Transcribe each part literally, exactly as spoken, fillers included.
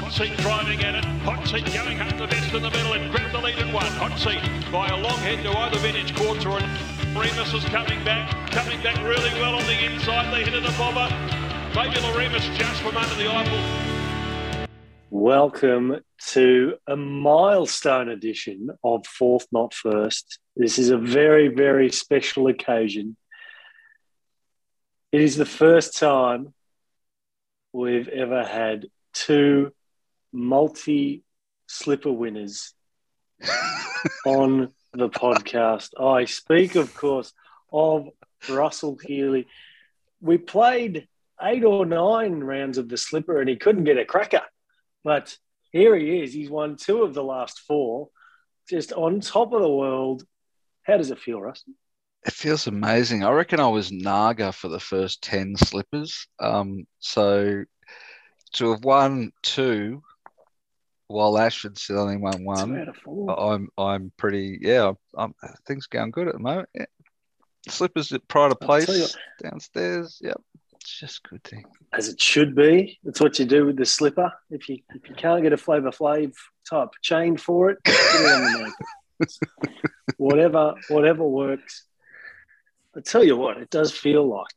Hot Seat driving at it. Hot Seat going up the best in the middle and grabbed the lead and won. Hot Seat by a long head to either vintage quarter. And Remus is coming back. Coming back really well on the inside. They hit it a bobber. Fabula Remus just from under the eyeball. Welcome to a milestone edition of Fourth Not First. This is a very, very special occasion. It is the first time we've ever had two multi-slipper winners on the podcast. I speak, of course, of Russell Healy. We played eight or nine rounds of the slipper and he couldn't get a cracker. But here he is. He's won two of the last four. Just on top of the world. How does it feel, Russ? It feels amazing. I reckon I was Naga for the first ten slippers. Um, so to have won two, while Ashton still only won one, I'm I'm pretty yeah. I'm, I'm, things going good at the moment. Yeah. Slippers at pride of place downstairs. Yep, it's just a good thing. As it should be. That's what you do with the slipper. If you if you can't get a Flavor Flav type chain for it, whatever whatever works. I tell you what, it does feel like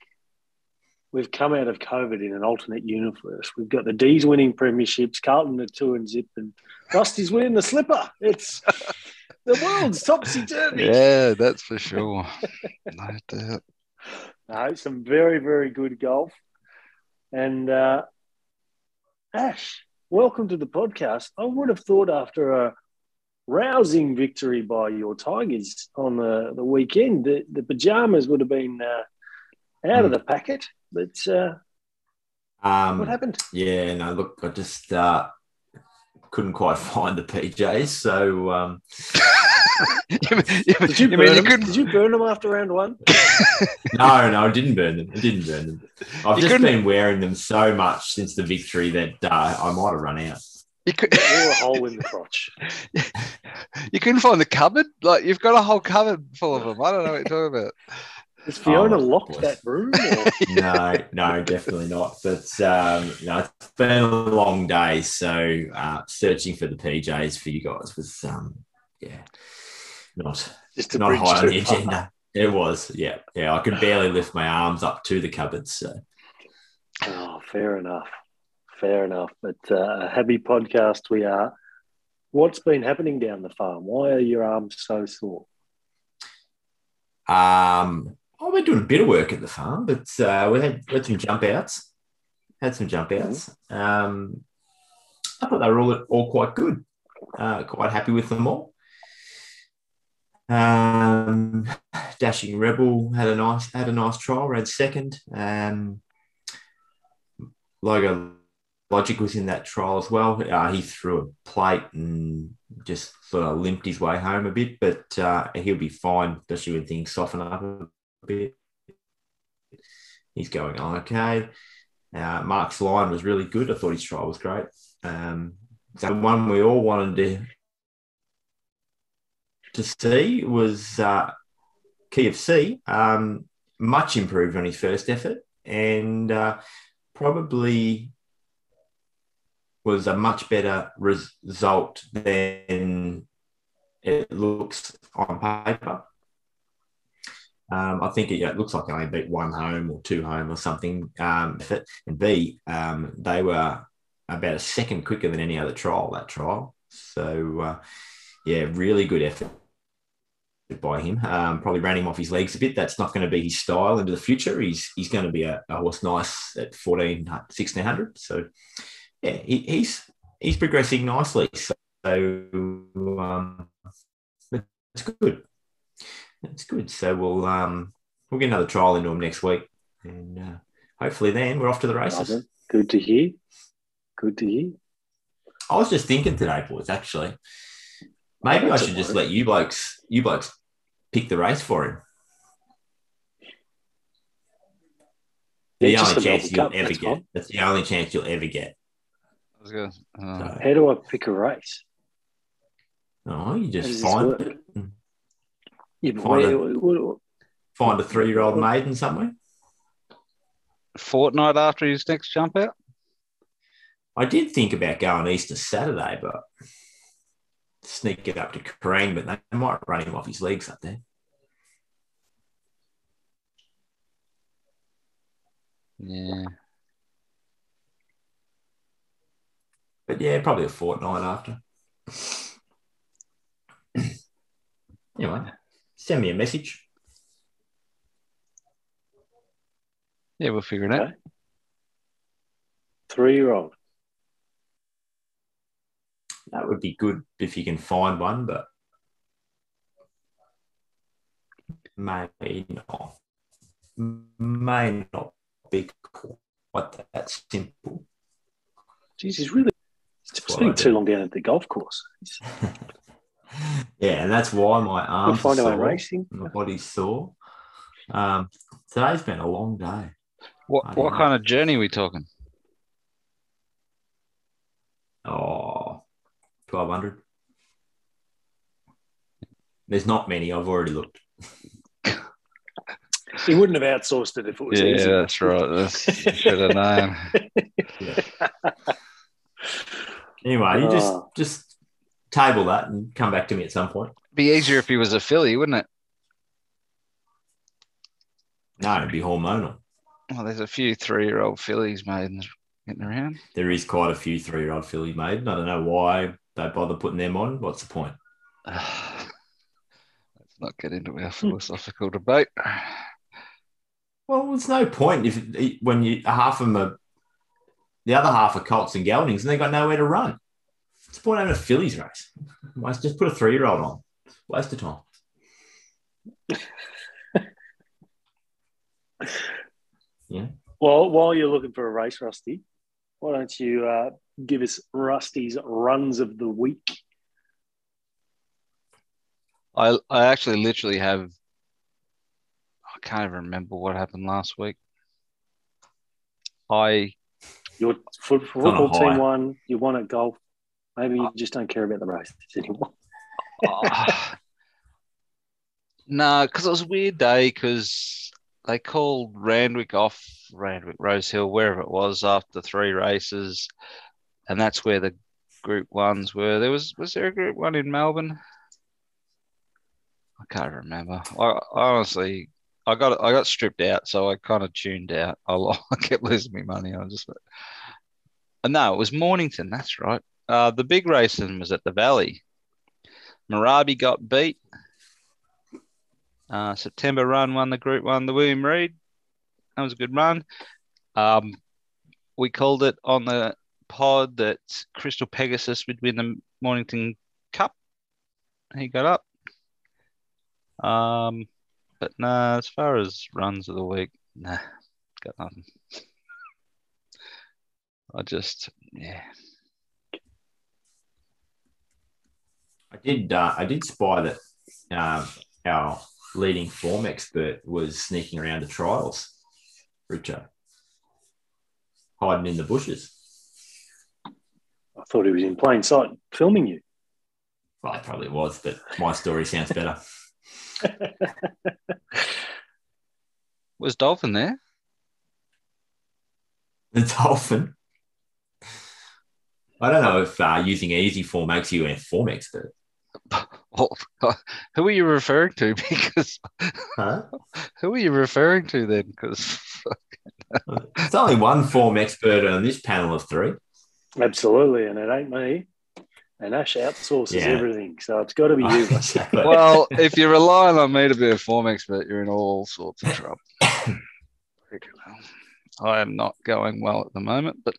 we've come out of COVID in an alternate universe. We've got the D's winning premierships, Carlton the two and zip, and Rusty's winning the slipper. It's the world's topsy-turvy. Yeah, that's for sure. No doubt. No, some very, very good golf. And uh, Ash, welcome to the podcast. I would have thought after a rousing victory by your Tigers on the, the weekend, the, the pajamas would have been uh, out mm. of the packet. But uh, um, what happened? Yeah, no, look, I just uh, couldn't quite find the P Js. So um... you mean, you mean, did you burn you mean, you them? Couldn't... Did you burn them after round one? no, no, I didn't burn them. I didn't burn them. I've you just couldn't... been wearing them so much since the victory that uh, I might have run out. You could a hole in the crotch. You couldn't find the cupboard? Like, you've got a whole cupboard full of them. I don't know what you're talking about. Is Fiona oh, locked that room? no, no, definitely not. But um, no, it's been a long day, so uh, searching for the P Js for you guys was, um, yeah, not Just not high on the agenda. Far. It was, yeah, yeah. I could barely lift my arms up to the cupboard. So, oh, fair enough. Fair enough, but a uh, happy podcast we are. What's been happening down the farm? Why are your arms so sore? Um, I've been doing a bit of work at the farm, but uh, we had we had some jump outs. Had some jump outs. Um, I thought they were all all quite good. Uh, quite happy with them all. Um, Dashing Rebel had a nice had a nice trial, ran second. Um, Logo Logic was in that trial as well. Uh, he threw a plate and just sort of limped his way home a bit, but uh, he'll be fine, especially when things soften up a bit. He's going on okay. Uh, Mark's line was really good. I thought his trial was great. Um, the one we all wanted to, to see was uh, Key of C, um, much improved on his first effort and uh, probably... was a much better res- result than it looks on paper. Um, I think it, yeah, it looks like I only beat one home or two home or something. Um, and B, um, they were about a second quicker than any other trial, that trial. So, uh, yeah, really good effort by him. Um, probably ran him off his legs a bit. That's not going to be his style into the future. He's he's going to be a, a horse nice at fourteen, sixteen hundred. So... yeah, he, he's he's progressing nicely, so um, that's good. That's good. So we'll um, we'll get another trial into him next week, and uh, hopefully then we're off to the races. Good to hear. Good to hear. I was just thinking today, boys. Actually, maybe that's I should just let you blokes you blokes pick the race for him. The it's only chance you'll cup, ever that's get. Fine. That's the only chance you'll ever get. Gonna, uh, so, how do I pick a race? Oh, you just find it. Yeah, find, where, a, what, what, what, find a three-year-old what, maiden somewhere. A fortnight after his next jump out? I did think about going Easter Saturday, but sneak it up to Kareem, but they might run him off his legs up there. Yeah. But, yeah, probably a fortnight after. Anyway, send me a message. Yeah, we'll figure it out. Three-year-old. That would be good if you can find one, but may not, may not be quite that simple. Jeez, he's really spending too long down at the golf course. Yeah, and that's why my arms we'll find sore, racing. My body's sore. Um, today's been a long day. What what know. kind of journey are we talking? Oh, twelve hundred. There's not many. I've already looked. He wouldn't have outsourced it if it was yeah, easy. Yeah, that's right. That's, you should have known. Yeah. Anyway, you oh. just just table that and come back to me at some point. It'd be easier if he was a filly, wouldn't it? No, it'd be hormonal. Well, there's a few three-year-old fillies maidens getting around. There is quite a few three-year-old filly maiden. I don't know why they bother putting them on. What's the point? Let's not get into our philosophical debate. Well, there's no point if when you half of them are the other half are colts and geldings, and they've got nowhere to run. It's the point having a fillies race. Just put a three-year-old on. Waste of time. Yeah. Well, while you're looking for a race, Rusty, why don't you uh, give us Rusty's runs of the week? I I actually literally have. I can't even remember what happened last week. I. Your football team won. You won at golf. Maybe you just don't care about the races anymore. uh, no, because it was a weird day because they called Randwick off, Randwick, Rose Hill, wherever it was, after three races, and that's where the group ones were. There was was there a group one in Melbourne? I can't remember. I, I honestly... I got I got stripped out, so I kind of tuned out. I, I kept losing my money. I just, no, it was Mornington. That's right. Uh, the big racing was at the Valley. Marabi got beat. Uh, September run won the Group One. The William Reed, that was a good run. Um, we called it on the pod that Crystal Pegasus would win the Mornington Cup. He got up. Um. But no, nah, as far as runs of the week, nah, got nothing. I just, yeah. I did uh, I did spy that uh, our leading form expert was sneaking around the trials, Richard, hiding in the bushes. I thought he was in plain sight filming you. Well, he probably was, but my story sounds better. Was Dolphin there? The Dolphin? I don't know if uh, using easy form makes you a form expert. Well, who are you referring to? Because huh? Who are you referring to then? Because there's only one form expert on this panel of three. Absolutely, and it ain't me. And Ash outsources yeah. everything, so it's got to be you. Well, if you're relying on me to be a form expert, you're in all sorts of trouble. I am not going well at the moment, but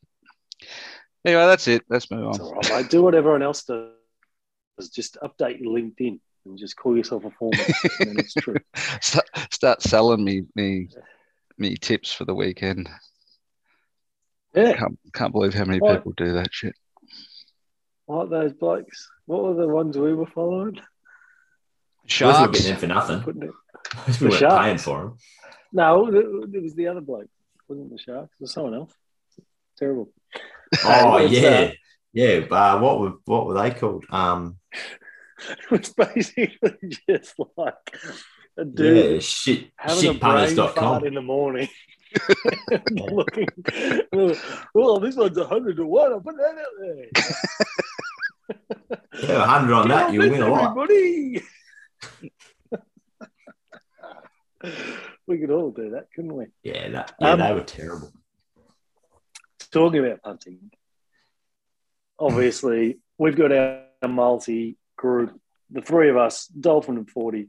anyway, that's it. Let's move on. All right, mate. Do what everyone else does. Just update your LinkedIn and just call yourself a form expert. And it's true. Start selling me, me, me tips for the weekend. Yeah. Can't, can't believe how many what? people do that shit. Like those blokes. What were the ones we were following? Sharks. Getting them for nothing. We weren't sharks. paying for them. No, it was the other bloke. It wasn't the Sharks. It was someone else. Terrible. Oh, yeah. Uh, yeah. Uh, what were what were they called? Um, it was basically just like a dude yeah, shit, having shit a brain fart in the morning. Looking, well, this one's a hundred to one. I'll put that out there. Yeah, a hundred on that, you win a lot. We could all do that, couldn't we? Yeah, that, yeah um, they were terrible. Talking about punting, obviously, we've got our multi group, the three of us, Dolphin and forty.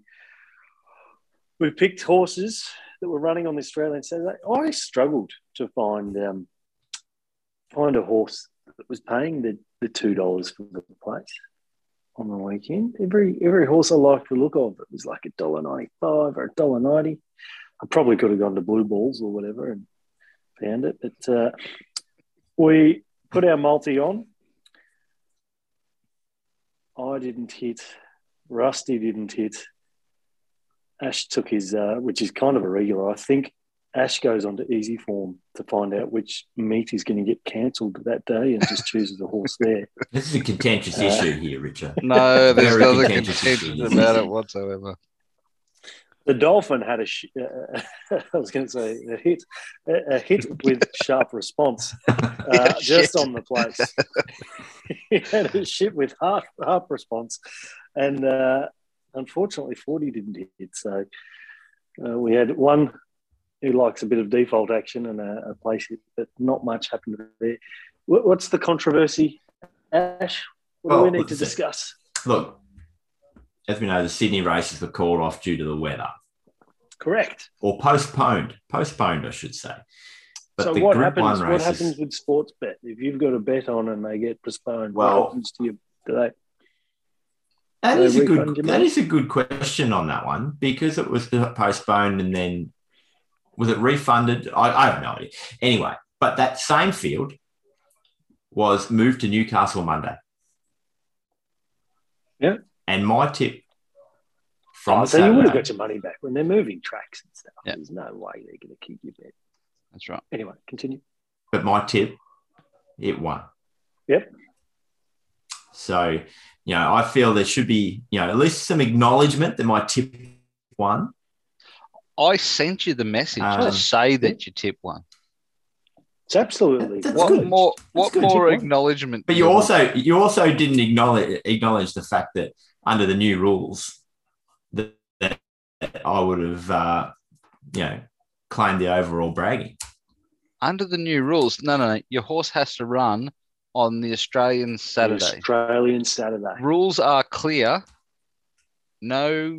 We picked horses that were running on the Australian Saturday. I struggled to find um, find a horse that was paying the, the two dollars for the place on the weekend. Every every horse I liked the look of, it was like a dollar ninety-five or a dollar ninety. I probably could have gone to Blue Balls or whatever and found it. But uh, we put our multi on. I didn't hit. Rusty didn't hit. Ash took his, uh, which is kind of irregular. I think Ash goes on to easy form to find out which meet is going to get cancelled that day and just chooses a horse there. This is a contentious uh, issue here, Richard. No, there's no contention about it whatsoever. The Dolphin had a, sh- uh, I was going to say a hit, a, a hit with sharp response, uh, yeah, just shit. On the place. He had a shit with half, half response, and uh, unfortunately, forty didn't hit. So uh, we had one who likes a bit of default action and a, a place hit, but not much happened there. What, what's the controversy, Ash? What well, do we need to discuss? It. Look. As we know, the Sydney races were called off due to the weather. Correct. Or postponed. Postponed, I should say. But so the what, group happens, one races, what happens with sports bet? If you've got a bet on and they get postponed, well, what happens to you? Do they, that is a good, that is a good question on that one, because it was postponed and then was it refunded? I, I have no idea. Anyway, but that same field was moved to Newcastle Monday. Yeah. And my tip from oh, so Saturday, you would have got your money back when they're moving tracks and stuff. Yep. There's no way they're going to keep your bet. That's right. Anyway, continue. But my tip, it won. Yep. So, you know, I feel there should be, you know, at least some acknowledgement that my tip won. I sent you the message um, to say that your tip won. It's absolutely. That's what good. More? What more acknowledgement? But you also want? you also didn't acknowledge acknowledge the fact that under the new rules that, that I would have uh, you know claimed the overall bragging. Under the new rules, no, no, no. Your horse has to run on the Australian Saturday. The Australian Saturday. Rules are clear. No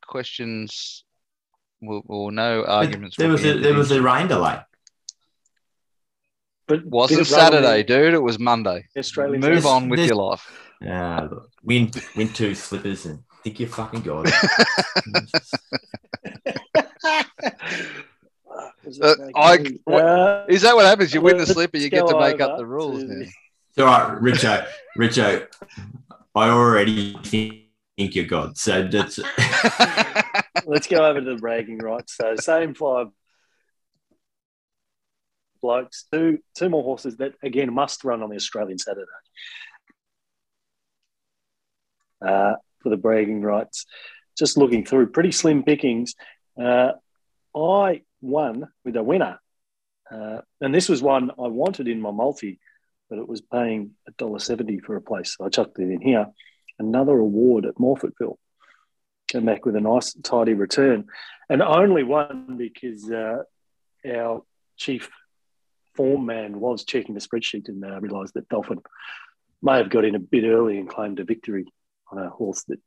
questions or, or no arguments. But there was a, there was a rain delay. But it wasn't Saturday, dude. It was Monday. Australian Move there's, on with your life. Yeah, look, win, win two slippers and think you fucking got it. uh, I, what, is that what happens? You win the slipper, you get to make up the rules to... now. It's all right, Richo. Richo, I already think you're God. So that's... Let's go over to the bragging rights. So same five. Blokes, two two more horses that again must run on the Australian Saturday uh, for the bragging rights. Just looking through pretty slim pickings. Uh, I won with a winner, uh, and this was one I wanted in my multi, but it was paying a dollar seventy for a place, so I chucked it in here. Another award at Morfettville. Came back with a nice tidy return, and only one because uh, our chief form man was checking the spreadsheet and uh, realised that Dolphin may have got in a bit early and claimed a victory on a horse that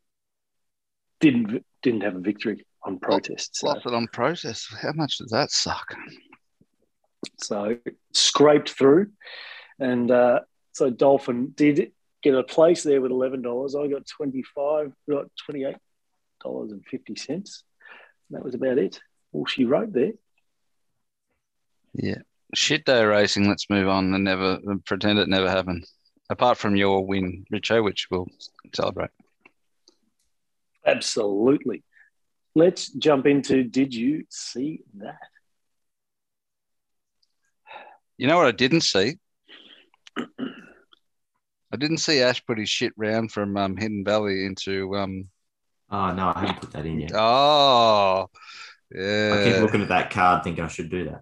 didn't didn't have a victory on protest. Lost so. It on protest. How much does that suck? So scraped through, and uh, so Dolphin did get a place there with eleven dollars. I got twenty-five, got twenty-eight dollars and fifty cents. That was about it. All she wrote there. Yeah. Shit day racing, let's move on and never and pretend it never happened. Apart from your win, Richo, which we'll celebrate. Absolutely. Let's jump into Did You See That? You know what I didn't see? I didn't see Ash put his shit round from um, Hidden Valley into... Um... Oh, no, I haven't put that in yet. Oh, Yeah. I keep looking at that card thinking I should do that.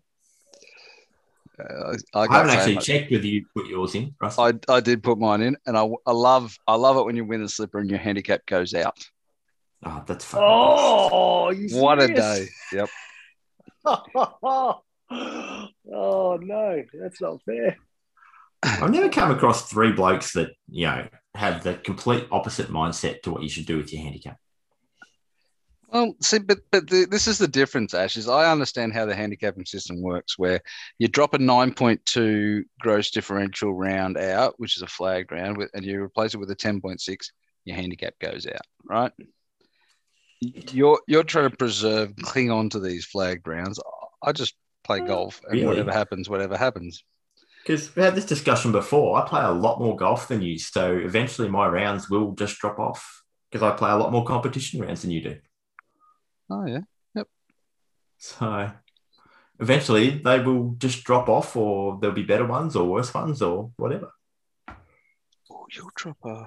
Uh, I, I haven't actually checked whether you put yours in, Russell. I, I did put mine in, and I, I love I love it when you win a slipper and your handicap goes out. Oh, that's fun. Oh, what a day. Yep. Oh, no, that's not fair. I've never come across three blokes that, you know, have the complete opposite mindset to what you should do with your handicap. Well, see, but but the, this is the difference, Ash, is I understand how the handicapping system works, where you drop a nine point two gross differential round out, which is a flagged round, and you replace it with a ten point six, your handicap goes out, right? You're you're trying to preserve, cling on to these flagged rounds. I just play golf, and really? whatever happens, whatever happens. Because we had this discussion before. I play a lot more golf than you, so eventually my rounds will just drop off because I play a lot more competition rounds than you do. Oh, yeah. Yep. So eventually they will just drop off, or there'll be better ones or worse ones or whatever. Oh, you'll drop a...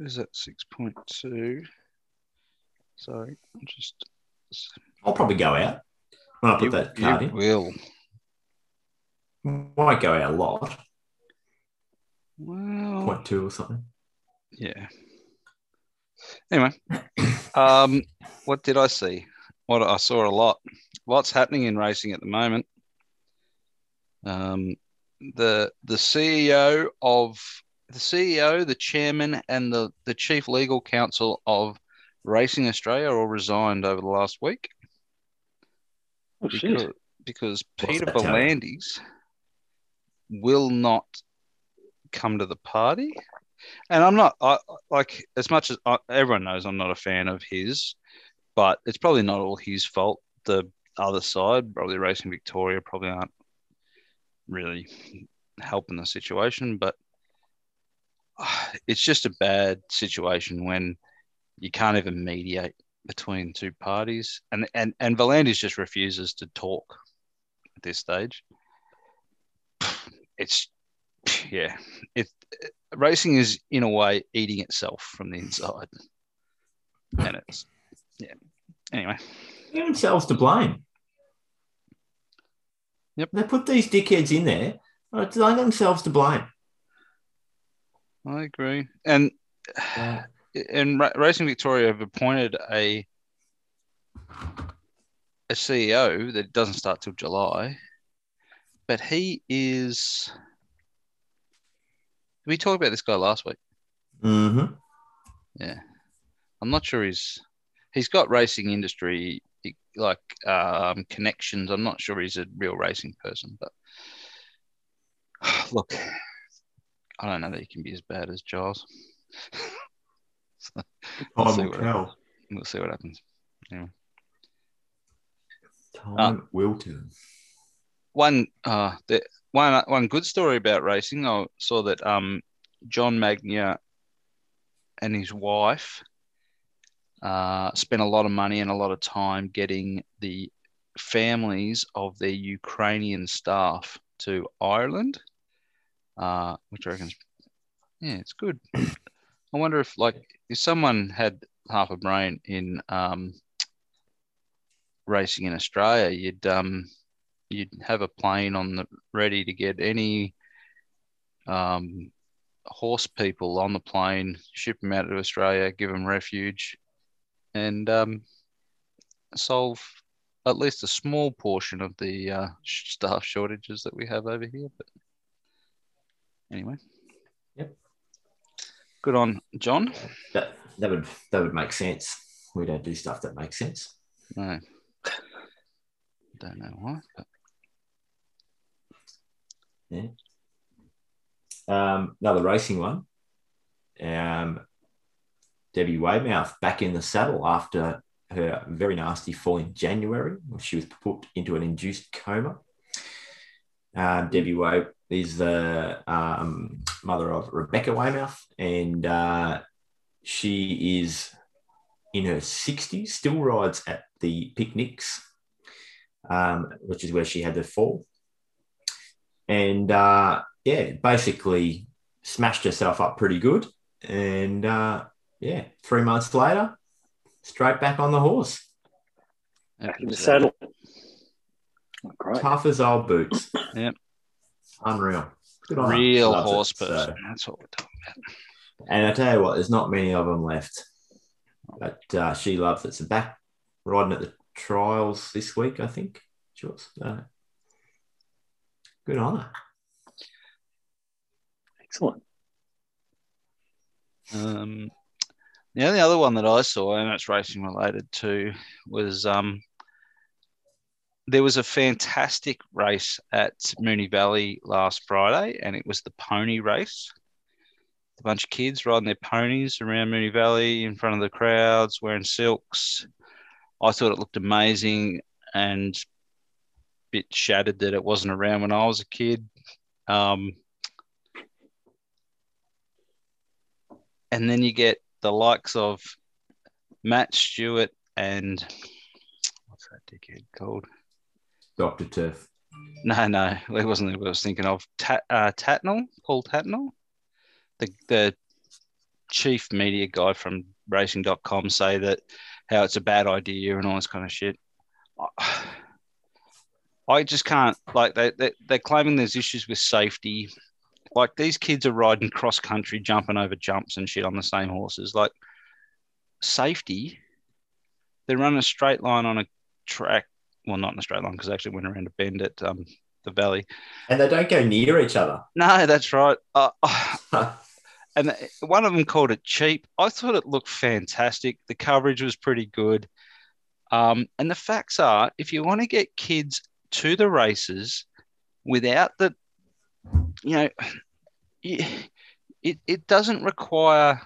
Is that six point two? Sorry, I'll just... I'll probably go out when I put you, that card you in. will. Might go out a lot. Well... zero point two or something. Yeah. Anyway, um, what did I see? What I saw a lot. Lots happening in racing at the moment. Um, the the CEO of the CEO, the chairman, and the, the chief legal counsel of Racing Australia all resigned over the last week. Oh, because, shit. because Peter V'landys will not come to the party. And I'm not, I, like, as much as I, everyone knows I'm not a fan of his, but it's probably not all his fault. The other side, probably Racing Victoria, probably aren't really helping the situation, but it's just a bad situation when you can't even mediate between two parties. And, and, and V'landys just refuses to talk at this stage. It's, yeah, it's, it, Racing is, in a way, eating itself from the inside. And it's, yeah. Anyway. They're themselves to blame. Yep. They put these dickheads in there. They're themselves to blame. I agree. And yeah. and Ra- Racing Victoria have appointed a a C E O that doesn't start till July, but he is... We talked about this guy last week. Mm-hmm. Yeah. I'm not sure he's... He's got racing industry, like, um, connections. I'm not sure he's a real racing person, but... Look, I don't know that he can be as bad as Giles. so, we'll, Time see will tell. we'll see what happens. Yeah. Time um, will tell. One... Uh, the, One one good story about racing, I saw that um, John Magnier and his wife uh, spent a lot of money and a lot of time getting the families of their Ukrainian staff to Ireland, uh, which I reckon, yeah, it's good. I wonder if, like, if someone had half a brain in um, racing in Australia, you'd... Um, You'd have a plane on the ready to get any um, horse people on the plane, ship them out to Australia, give them refuge, and um, solve at least a small portion of the uh, staff shortages that we have over here. But anyway, yep, good on John. That that would that would make sense. We don't do stuff that makes sense. No, don't know why, but. Yeah. Um, another racing one. Um, Debbie Weymouth back in the saddle after her very nasty fall in January, when she was put into an induced coma. Uh, Debbie Weymouth is the um, mother of Rebecca Weymouth, and uh, she is in her sixties, still rides at the picnics, um, which is where she had the fall. And, uh, yeah, basically smashed herself up pretty good. And, uh, yeah, three months later, straight back on the horse. back in the saddle. Oh, great. Tough as old boots. Yep. Unreal. Good on Real them. horse person. So. That's what we're talking about. And I tell you what, there's not many of them left. But uh, she loves it. So back riding at the trials this week, I think. She was. Uh, good on her. Excellent. Um, the only other one that I saw, and it's racing related too, was um, there was a fantastic race at Moonee Valley last Friday, and it was the pony race. A bunch of kids riding their ponies around Moonee Valley in front of the crowds, wearing silks. I thought it looked amazing and a bit shattered that it wasn't around when I was a kid. Um, And then you get the likes of Matt Stewart and what's that dickhead called? Doctor Turf. No, no, it wasn't what I was thinking of. Tat, uh, Tatnall, Paul Tatnall, the the chief media guy from racing dot com, say that how it's a bad idea and all this kind of shit. I just can't, like, they, they they're claiming there's issues with safety. Like, these kids are riding cross-country, jumping over jumps and shit on the same horses. Like, safety, they're running a straight line on a track. Well, not in a straight line, because they actually went around a bend at um, the Valley. And they don't go near each other. No, that's right. Uh, and one of them called it cheap. I thought it looked fantastic. The coverage was pretty good. Um, and the facts are, if you want to get kids to the races without the You know, it it doesn't require.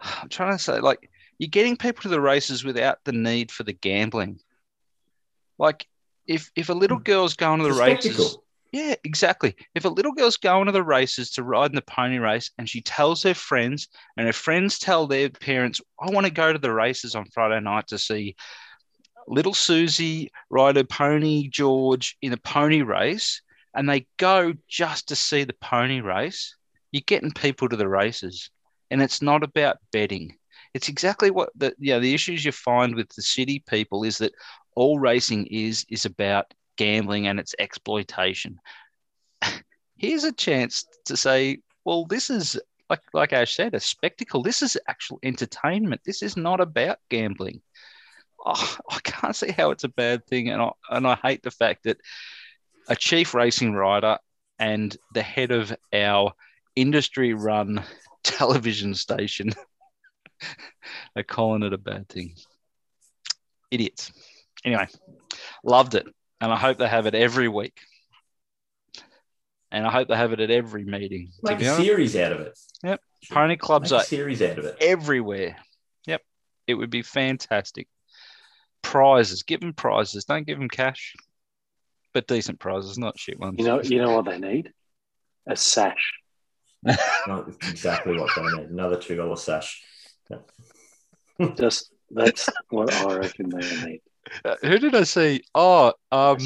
I'm trying to say, like, you're getting people to the races without the need for the gambling. Like, if if a little girl's going to the races, yeah, exactly. If a little girl's going to the races to ride in the pony race, and she tells her friends, and her friends tell their parents, "I want to go to the races on Friday night to see little Susie ride her pony George in a pony race." And they go just to see the pony race, you're getting people to the races. And it's not about betting. It's exactly what the, you know, the issues you find with the city people is that all racing is is about gambling and its exploitation. Here's a chance to say, well, this is, like, like Ash said, a spectacle. This is actual entertainment. This is not about gambling. Oh, I can't see how it's a bad thing. And I, and I hate the fact that a chief racing rider and the head of our industry-run television station are calling it a bad thing. Idiots. Anyway, loved it, and I hope they have it every week. And I hope they have it at every meeting. Make a series out of it. Yep. Pony clubs are series out of it everywhere. Yep. It would be fantastic. Prizes. Give them prizes. Don't give them cash. But decent prizes, not shit ones. You know, you know what they need? A sash. That's exactly what they need. Another two dollar sash. Yeah. Just that's what I reckon they need. Uh, who did I see? Oh, um,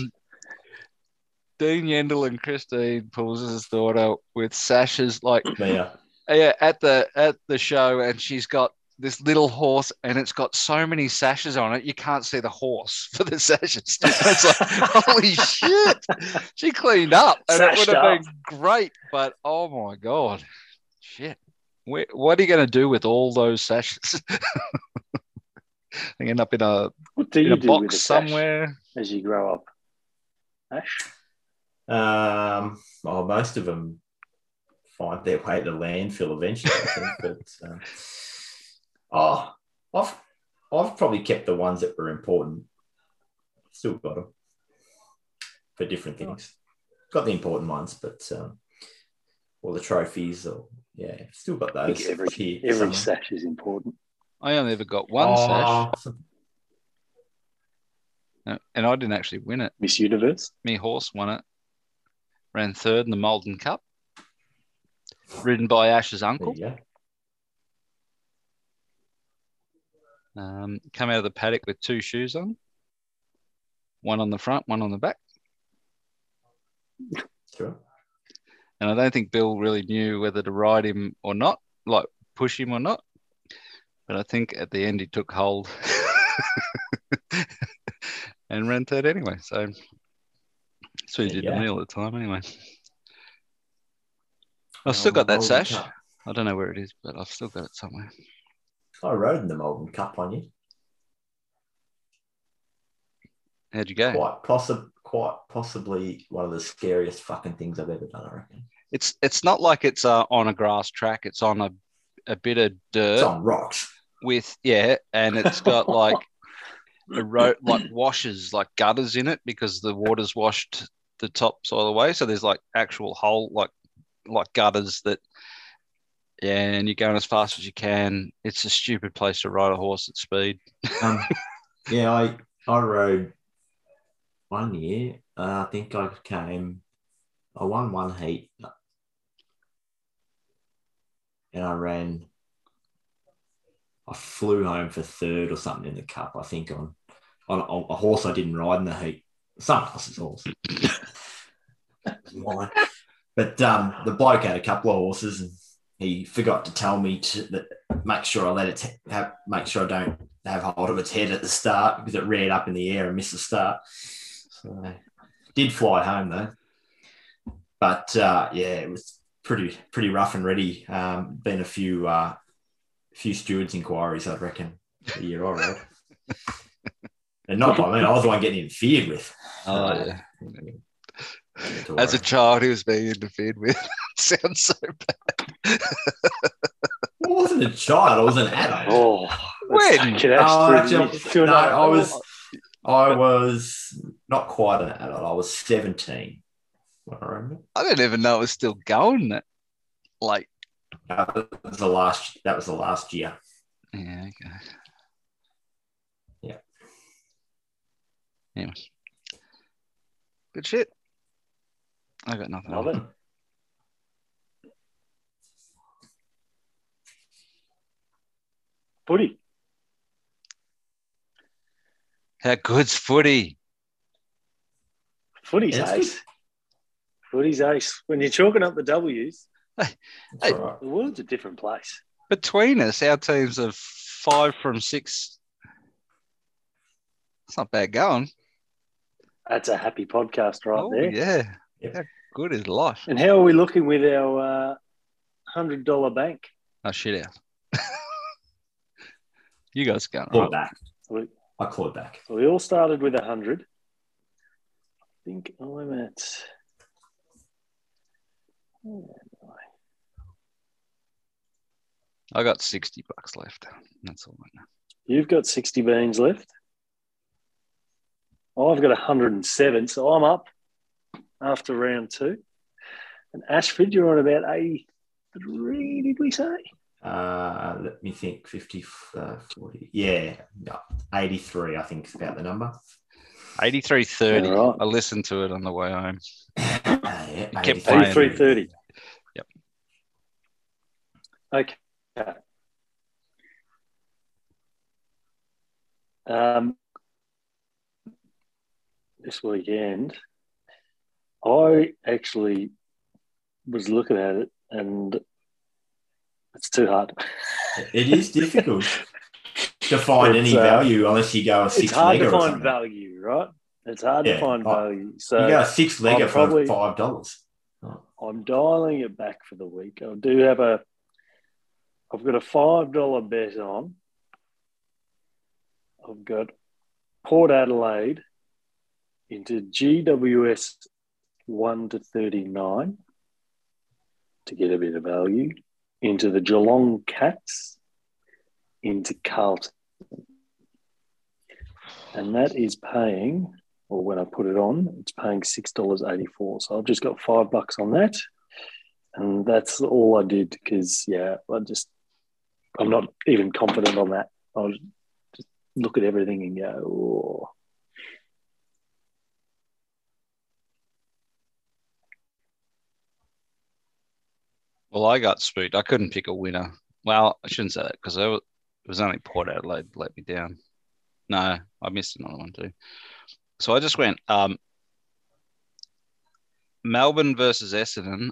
Dean Yendall and Christine Pools' daughter with sashes, like, yeah, yeah, at the at the show, and she's got this little horse, and it's got so many sashes on it, you can't see the horse for the sashes. It's like, holy shit! She cleaned up, and Sashed it would have up. been great. But oh my god, shit! Where, what are you going to do with all those sashes? They end up in a what do you in a do box with a somewhere as you grow up. Ash? Um, well, most of them find their way to landfill eventually, I think, but. Um... Oh, I've I've probably kept the ones that were important. Still got them for different things. Got the important ones, but um, all the trophies, or yeah, still got those. I think every here, every somewhere. sash is important. I only ever got one oh. sash, and I didn't actually win it. Miss Universe, me horse won it. Ran third in the Malden Cup, ridden by Ash's uncle. Yeah. Um, come out of the paddock with two shoes on, one on the front, one on the back. Sure. And I don't think Bill really knew whether to ride him or not, like push him or not. But I think at the end he took hold. and ran third anyway. So so you did yeah. the meal at the time anyway. I've still got that sash. Cup. I don't know where it is, but I've still got it somewhere. I rode in the Melbourne Cup on you. How'd you go? Quite possibly, quite possibly one of the scariest fucking things I've ever done, I reckon. It's it's not like it's uh, on a grass track. It's on a, a bit of dirt. It's on rocks. With yeah, and it's got like a road, like washes, like gutters in it because the water's washed the topsoil away. So there's like actual hole, like like gutters that. Yeah, and you're going as fast as you can. It's a stupid place to ride a horse at speed. um, yeah, I I rode one year. Uh, I think I came. I won one heat, and I ran. I flew home for third or something in the cup. I think on on, on a horse I didn't ride in the heat. Someone else's horse. That was mine. But um, the bloke had a couple of horses and. He forgot to tell me to that, make sure I let it t- have, make sure I don't have hold of its head at the start because it reared up in the air and missed the start. So I did fly home though, but uh, yeah, it was pretty pretty rough and ready. Um, been a few uh, few stewards inquiries, I reckon, the year I rode, and not by me. I was the one getting interfered with. Oh uh, yeah. As a child, he was being interfered with. Sounds so bad. I wasn't a child. I was an adult. Oh, when? Oh, actually, no, I was. I was not quite an adult. I was seventeen. When I remember. I didn't even know it was still going. That, like, that was the last. That was the last year. Yeah. Okay. Yeah. Anyway, good shit. I got nothing. Love it. Footy. How good's footy? Footy's yeah, ace. Good. Footy's ace. When you're chalking up the W's, hey, hey, right. The world's a different place. Between us, our teams are five from six. That's not bad going. That's a happy podcast right oh, there. Yeah. Yep. How good is life? And how are we looking with our uh, one hundred dollars bank? Oh, shit out. You guys are going right back. We, I clawed back. So we all started with one hundred. I think I'm at... Oh, I got sixty bucks left. That's all I know. You've got sixty beans left. I've got one hundred seven, so I'm up. After round two. And Ashford, you're on about eighty-three, did we say? Uh, let me think, fifty, uh, forty. Yeah, no, eighty-three, I think is about the number. eighty-three thirty. Right. I listened to it on the way home. uh, yeah, kept eighty-three thirty. Yep. Okay. Um, this weekend... I actually was looking at it and it's too hard. It is difficult to find it's, any uh, value unless you go a six-legger. It's hard to find value, right? It's hard yeah, to find I, value. So you go a six-legger for five dollars. Oh. I'm dialing it back for the week. I do have a – I've got a five dollars bet on. I've got Port Adelaide into G W S – one to thirty-nine to get a bit of value into the Geelong Cats into Carlton. And that is paying, or when I put it on, it's paying six dollars eighty-four. So I've just got five bucks on that. And that's all I did because, yeah, I just, I'm not even confident on that. I'll just look at everything and go, oh. Well, I got spooked. I couldn't pick a winner. Well, I shouldn't say that because it was only Port Adelaide let me down. No, I missed another one too. So I just went um, Melbourne versus Essendon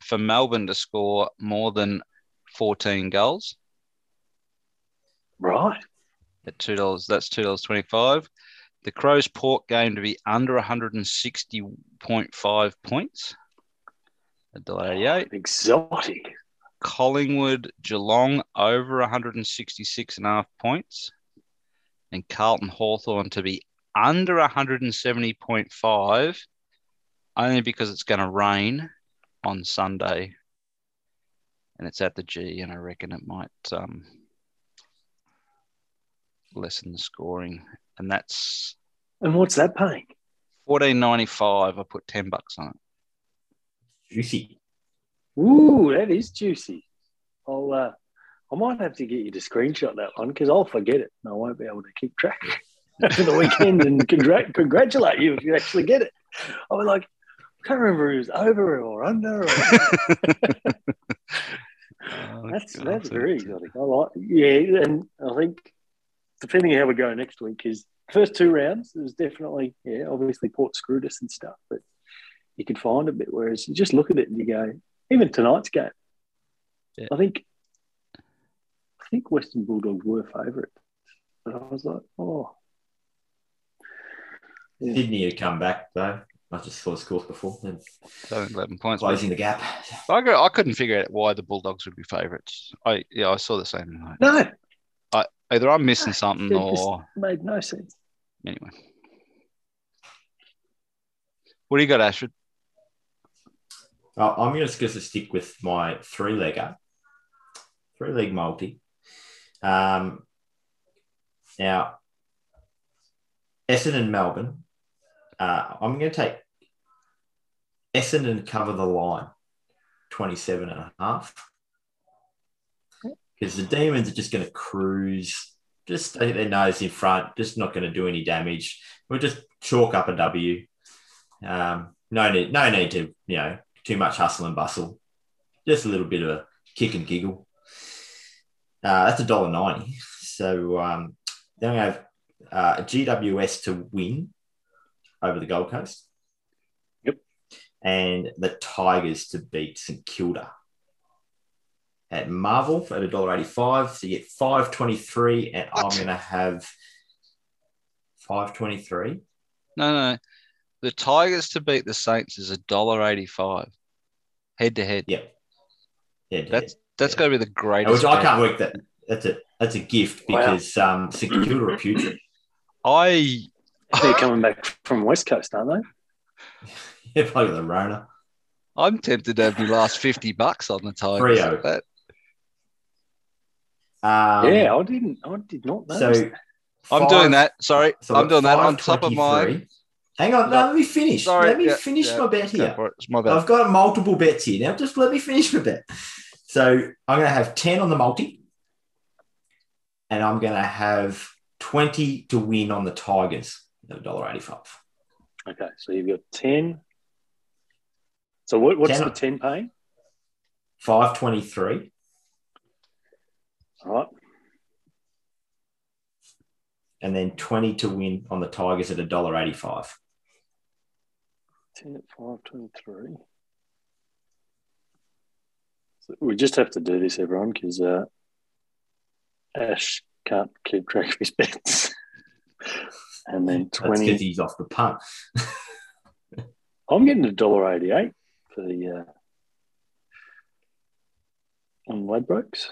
for Melbourne to score more than fourteen goals. Right. At two dollars, that's two dollars twenty-five. the Crows Port game to be under one hundred sixty point five points. A dollar eighty-eight. Oh, exotic. Collingwood Geelong over one hundred sixty-six point five points. And Carlton Hawthorne to be under one hundred seventy point five, only because it's going to rain on Sunday. And it's at the G, and I reckon it might um, lessen the scoring. And that's... And what's that paying? fourteen ninety-five. I put ten bucks on it. Juicy. Ooh, that is juicy. I'll, uh, I might have to get you to screenshot that one because I'll forget it and I won't be able to keep track over the weekend and congr- congratulate you if you actually get it. I'll be like, I can't remember if it was over or under. Or... Oh, that's God, that's very exotic. I like it. Yeah, and I think depending on how we go next week is the first two rounds, it was definitely, yeah, obviously Port screwed us and stuff, but you could find a bit, whereas you just look at it and you go, even tonight's game, yeah. I think I think Western Bulldogs were favourites. But I was like, oh. Yeah. Sydney had come back, though. I just saw the scores before. And eleven points. Closing the gap. I, go, I couldn't figure out why the Bulldogs would be favourites. I Yeah, I saw the same tonight. No. I, either I'm missing no, something or... It made no sense. Anyway. What do you got, Ashford? Uh, I'm just going to stick with my three-legger. Three-leg multi. Um, now, Essendon, Melbourne. Uh, I'm going to take Essendon cover the line, twenty-seven and a half. Because the Demons are just going to cruise, just stick their nose in front, just not going to do any damage. We'll just chalk up a W. Um, no need, no need to, you know, too much hustle and bustle. Just a little bit of a kick and giggle. Uh, that's one dollar ninety. So um, then we have uh, G W S to win over the Gold Coast. Yep. And the Tigers to beat St Kilda at Marvel at one dollar eighty-five. So you get five dollars twenty-three, and what? I'm going to have five dollars twenty-three. No, no. The Tigers to beat the Saints is one dollar eighty-five. Head to head. Yep. Head to that's head. That's yeah. Going to be the greatest. Which I can't work that. That's a that's a gift because wow. um, St Kilda are putrid. I. They're coming back from West Coast, aren't they? Yeah, probably the Rona. I'm tempted to have the last fifty bucks on the Tigers. Like that. Um, yeah, I didn't. I did not know. So five, I'm doing that. Sorry, so I'm doing that on top of my. Hang on, no, let me finish. Sorry, let me yeah, finish yeah, my bet here. It. My bet. I've got multiple bets here now. Just let me finish my bet. So I'm going to have ten on the multi, and I'm going to have twenty to win on the Tigers. one dollar eighty-five. Okay, so you've got ten. So what, what's ten, the ten paying? five dollars twenty-three. All right. And then twenty to win on the Tigers at one dollar eighty-five. ten at five dollars twenty-three. So we just have to do this, everyone, because uh, Ash can't keep track of his bets. And then twenty. That's he's off the punt. I'm getting a dollar eighty-eight for the uh, on Ladbrokes.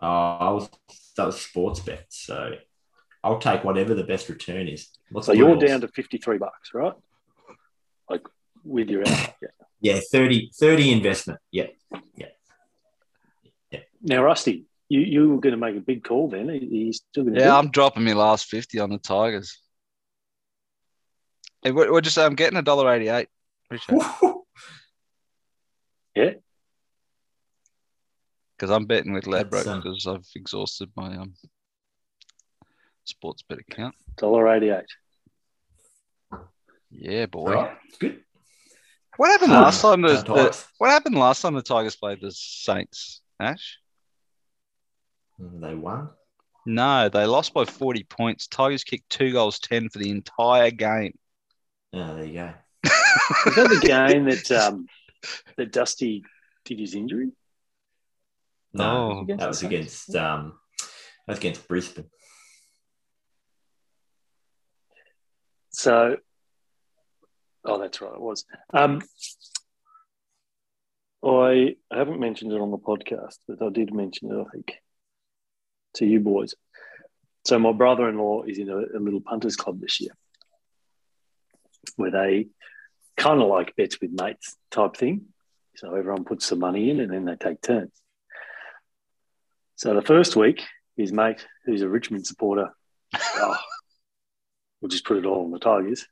Oh, I was that was sports bet, so I'll take whatever the best return is. What's so you're down to fifty-three bucks, right? Like with your yeah, yeah, thirty, thirty investment. Yeah, yeah, yeah. Now, Rusty. You you were going to make a big call then. He's still going to yeah, I'm dropping my last fifty on the Tigers. Hey, what did you say? I'm getting one dollar eighty-eight. Appreciate it. Yeah. Because I'm betting with Ladbroke um, because I've exhausted my um sports bet account. one dollar eighty-eight. Yeah, boy. Right. Good. What happened um, last time? The, the, what happened last time the Tigers played the Saints, Ash? They won? No, they lost by forty points. Tigers kicked two goals, ten for the entire game. Oh, there you go. Was that the game that um, that Dusty did his injury? No, no that was against um, that was against Brisbane. So, oh, that's right, it was. Um, I haven't mentioned it on the podcast, but I did mention it, I think, to you boys. So my brother-in-law is in a, a little punters club this year where they kind of like bets with mates type thing. So everyone puts some money in and then they take turns. So the first week, his mate, who's a Richmond supporter, oh, we'll just put it all on the Tigers.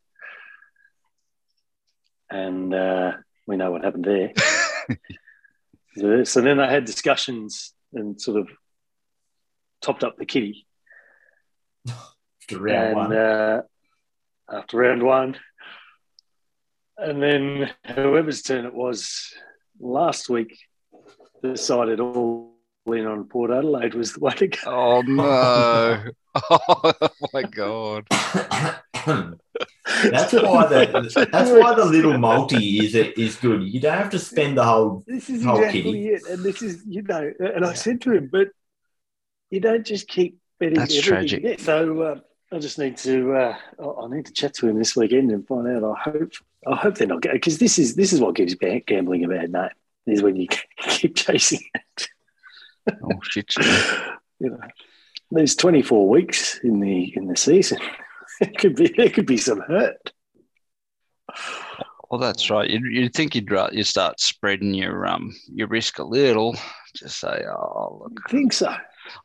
And uh, we know what happened there. so, so then they had discussions and sort of topped up the kitty. After round and, one. Uh, after round one. And then whoever's turn it was last week decided all in on Port Adelaide was the way to go. Oh, no. Oh, my God. That's why the that's why the little multi is is good. You don't have to spend the whole This is whole exactly kitty. It. And this is, you know, and I said to him, but you don't just keep betting that's everything. Tragic. So, uh, I just need to. Uh, I need to chat to him this weekend and find out. I hope. I hope they're not, because this is this is what gives gambling a bad name. Is when you keep chasing it. Oh shit! You know, there's twenty-four weeks in the in the season. It could be. There could be some hurt. Well, that's right. You'd, you'd think you'd you start spreading your um your risk a little. Just say, oh look. I think so. I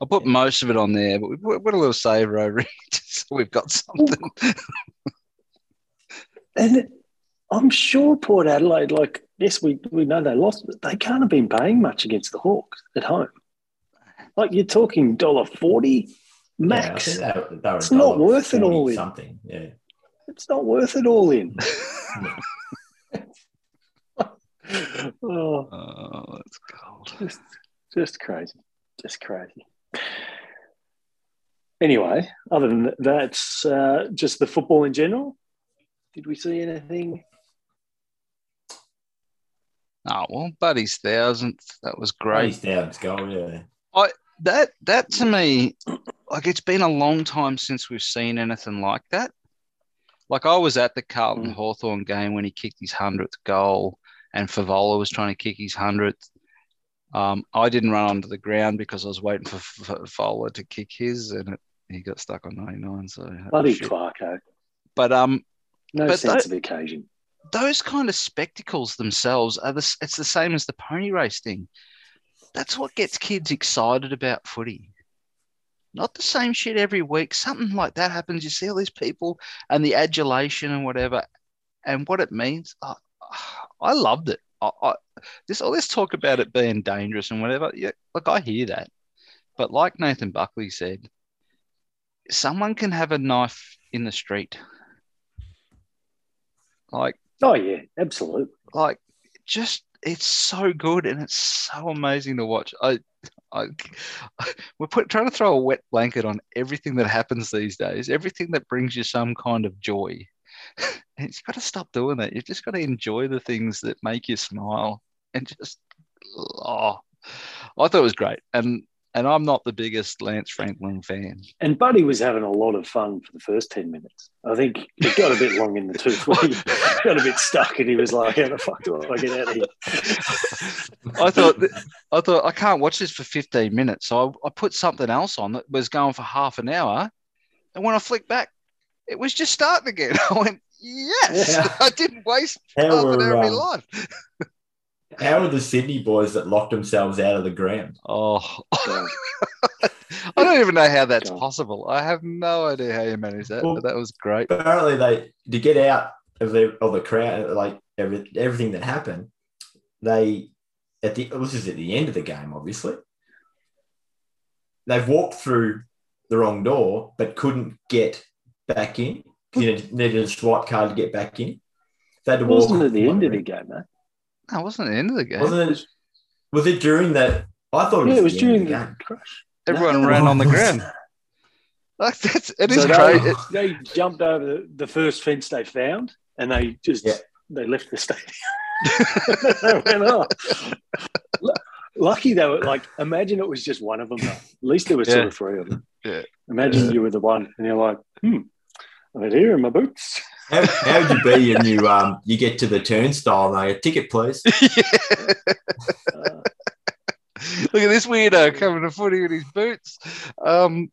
put most of it on there, but we put a little saver over it so we've got something. And it, I'm sure Port Adelaide, like, yes, we, we know they lost, but they can't have been paying much against the Hawks at home. Like, you're talking one dollar forty max. Yeah, that, that it's not worth it all in. Something. Yeah. It's not worth it all in. oh. oh, that's cold. Just, just crazy. Just crazy. Anyway, other than that, that's uh, just the football in general. Did we see anything? Oh, well, Buddy's thousandth. That was great. Buddy's thousandth goal, yeah. I, that, that to me, like, it's been a long time since we've seen anything like that. Like, I was at the Carlton Hawthorne game when he kicked his hundredth goal and Favola was trying to kick his hundredth. Um, I didn't run onto the ground because I was waiting for Fowler to kick his, and it, he got stuck on ninety-nine. So bloody Clarko. But um, no but sense those, of occasion. Those kind of spectacles themselves are the. It's the same as the pony race thing. That's what gets kids excited about footy. Not the same shit every week. Something like that happens. You see all these people and the adulation and whatever, and what it means. Oh, I loved it. I, I, this all this talk about it being dangerous and whatever, yeah, look, I hear that. But like Nathan Buckley said, someone can have a knife in the street. Like, oh, yeah, absolutely. Like, just, it's so good and it's so amazing to watch. I, I, we're put, trying to throw a wet blanket on everything that happens these days, everything that brings you some kind of joy. And you've got to stop doing that. You've just got to enjoy the things that make you smile and just, oh, I thought it was great. And and I'm not the biggest Lance Franklin fan. And Buddy was having a lot of fun for the first ten minutes. I think it got a bit long in the tooth. He got a bit stuck and he was like, how the fuck do I get out of here? I thought, I thought I can't watch this for fifteen minutes. So I, I put something else on that was going for half an hour. And when I flicked back, it was just starting again. I went, yes, yeah. I didn't waste half an hour of my life. How are the Sydney boys that locked themselves out of the ground? Oh, I don't even know how that's God. possible. I have no idea how you managed that, well, but that was great. Apparently, they to get out of the of the crowd, like every, everything that happened, they at the this is at the end of the game, obviously. They've walked through the wrong door, but couldn't get back in. You needed a SWAT card to get back in. They had to walk. Wasn't it the end of the game, mate? No, it wasn't the end of the game. Wasn't it? Was it during that? I thought it yeah, was, it was the during the game. Crash. Everyone no, ran no, on the ground. Like that's it so is they, crazy. They jumped over the, the first fence they found, and they just yeah. they left the stadium. They ran off. Lucky they were like. Imagine it was just one of them. Though. At least there were yeah. two or three of them. Yeah. Imagine yeah. you were the one, and you're like, hmm. right here in my boots. How, how would you be when you um you get to the turnstile and they go, ticket, please? Yeah. uh, Look at this weirdo coming to footy in his boots. Um,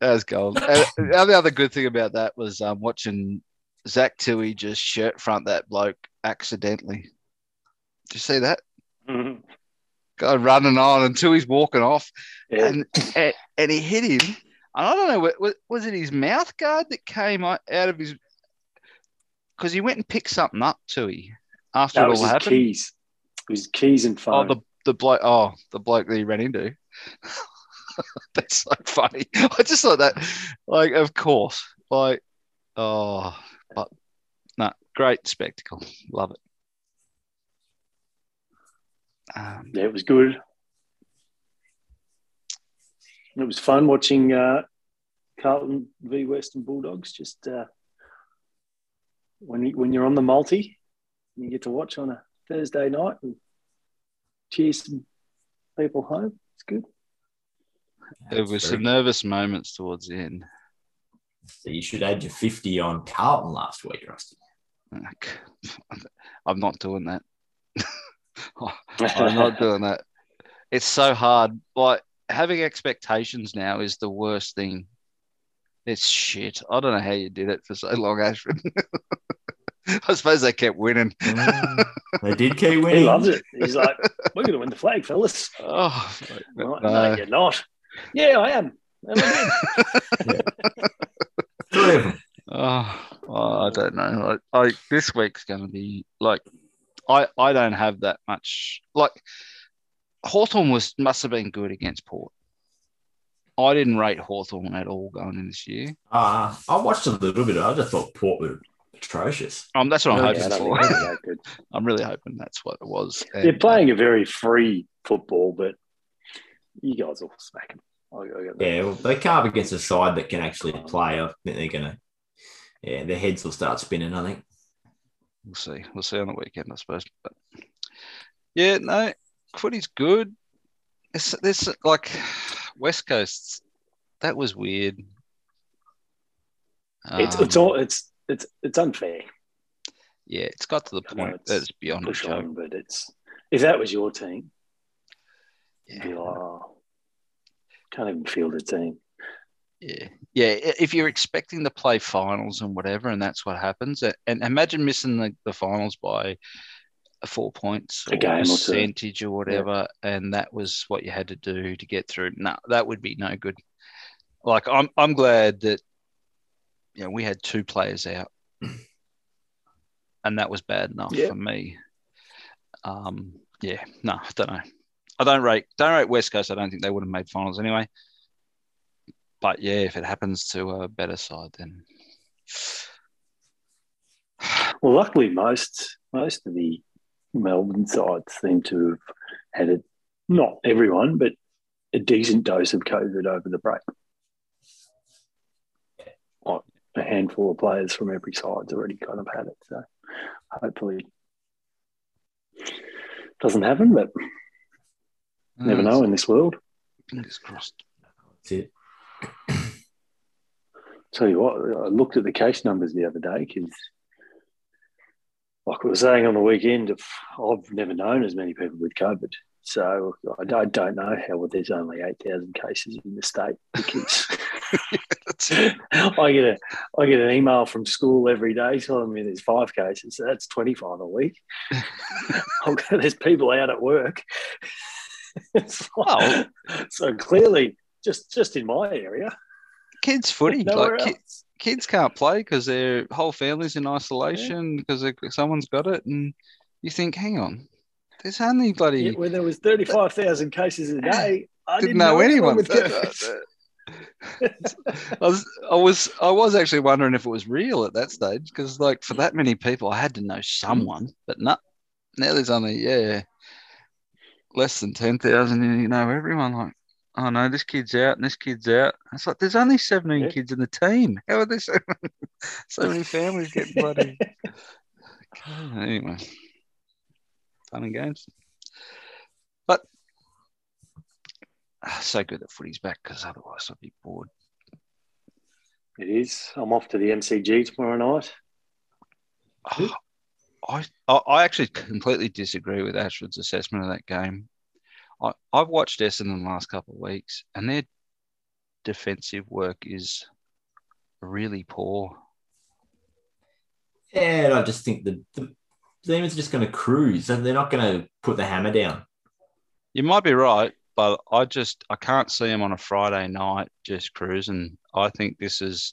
that was gold. And the other good thing about that was um, watching Zach Tui just shirt front that bloke accidentally. Did you see that? Mm-hmm. Guy running on and Tui's walking off, yeah. and, and and he hit him. And I don't know, was, was it his mouth guard that came out of his? Because he went and picked something up, Tui, after no, it all it was happened. His keys. It was keys and phone. Oh, the The bloke, oh, the bloke that he ran into. That's so funny. I just thought that, like, of course, like, oh, but no, nah, great spectacle. Love it. Um, yeah, it was good. It was fun watching uh, Carlton v Western Bulldogs. Just uh, when you, when you're on the multi, you get to watch on a Thursday night and cheer some people home. It's good. There were some nervous moments towards the end. So you should add your fifty on Carlton last week, Rusty. I'm not doing that. I'm not doing that. It's so hard. Like, having expectations now is the worst thing. It's shit. I don't know how you did it for so long, Ashton. I suppose they kept winning. Mm, they did keep winning. He loves it. He's like, we're going to win the flag, fellas. Oh, no, no, you're not. Yeah, I am. I yeah. oh, oh, I don't know. I, I, this week's going to be like, I, I don't have that much. Like, Hawthorne was, must have been good against Port. I didn't rate Hawthorne at all going in this year. Uh, I watched a little bit. I just thought Port would. Atrocious. Um, that's what I'm hoping yeah, for. That good. I'm really hoping that's what it was. And, They're playing uh, a very free football, but you guys will smack them. I'll, I'll get yeah, well, they carve against a side that can actually play. I think they're going to, yeah, their heads will start spinning, I think. We'll see. We'll see on the weekend, I suppose. But yeah, no, footy's good. It's, it's like West Coast, that was weird. Um, it's, it's all, it's, It's it's unfair. Yeah, it's got to the I point that it's beyond a joke. On, but it's if that was your team, yeah. You'd be like, oh, can't even field a team. Yeah, yeah. If you're expecting to play finals and whatever, and that's what happens, and imagine missing the, the finals by four points, or a game percentage or, or whatever, yeah. And that was what you had to do to get through. No, that would be no good. Like I'm I'm glad that. Yeah, we had two players out, and that was bad enough yeah. for me. Um, yeah, no, I don't know. I don't rate, don't rate West Coast. I don't think they would have made finals anyway. But yeah, if it happens to a better side, then well, luckily most most of the Melbourne sides seem to have had a, not everyone, but a decent dose of COVID over the break. A handful of players from every side's already kind of had it, so hopefully it doesn't happen. But no, never know in this world. Fingers crossed. That's it. Tell you what, I looked at the case numbers the other day because, like we were saying on the weekend, I've never known as many people with COVID, so I don't know how there's only eight thousand cases in the state because. I get a I get an email from school every day telling me there's five cases. So that's twenty-five a week. There's people out at work. It's like, oh. So clearly, just just in my area, kids' footy. Like kids, kids can't play because their whole family's in isolation because yeah. someone's got it, and you think, hang on, there's only bloody yeah, when there was thirty-five thousand cases a day. I didn't, didn't know, know anyone with COVID. I was, I was, I was actually wondering if it was real at that stage because, like, for that many people, I had to know someone. But no, now there's only yeah, less than ten thousand, and you know everyone. Like, oh no, this kid's out and this kid's out. It's like there's only seventeen yeah. kids in the team. How are there so many, so many families getting bloody? Anyway, fun and games. So good that footy's back because otherwise I'd be bored. It is. I'm off to the M C G tomorrow night. Oh, I I actually completely disagree with Ashford's assessment of that game. I, I've watched Essendon the last couple of weeks, and their defensive work is really poor. Yeah, and I just think the, the Demons are just going to cruise. They're not going to put the hammer down. You might be right, but I just I can't see them on a Friday night just cruising. I think this is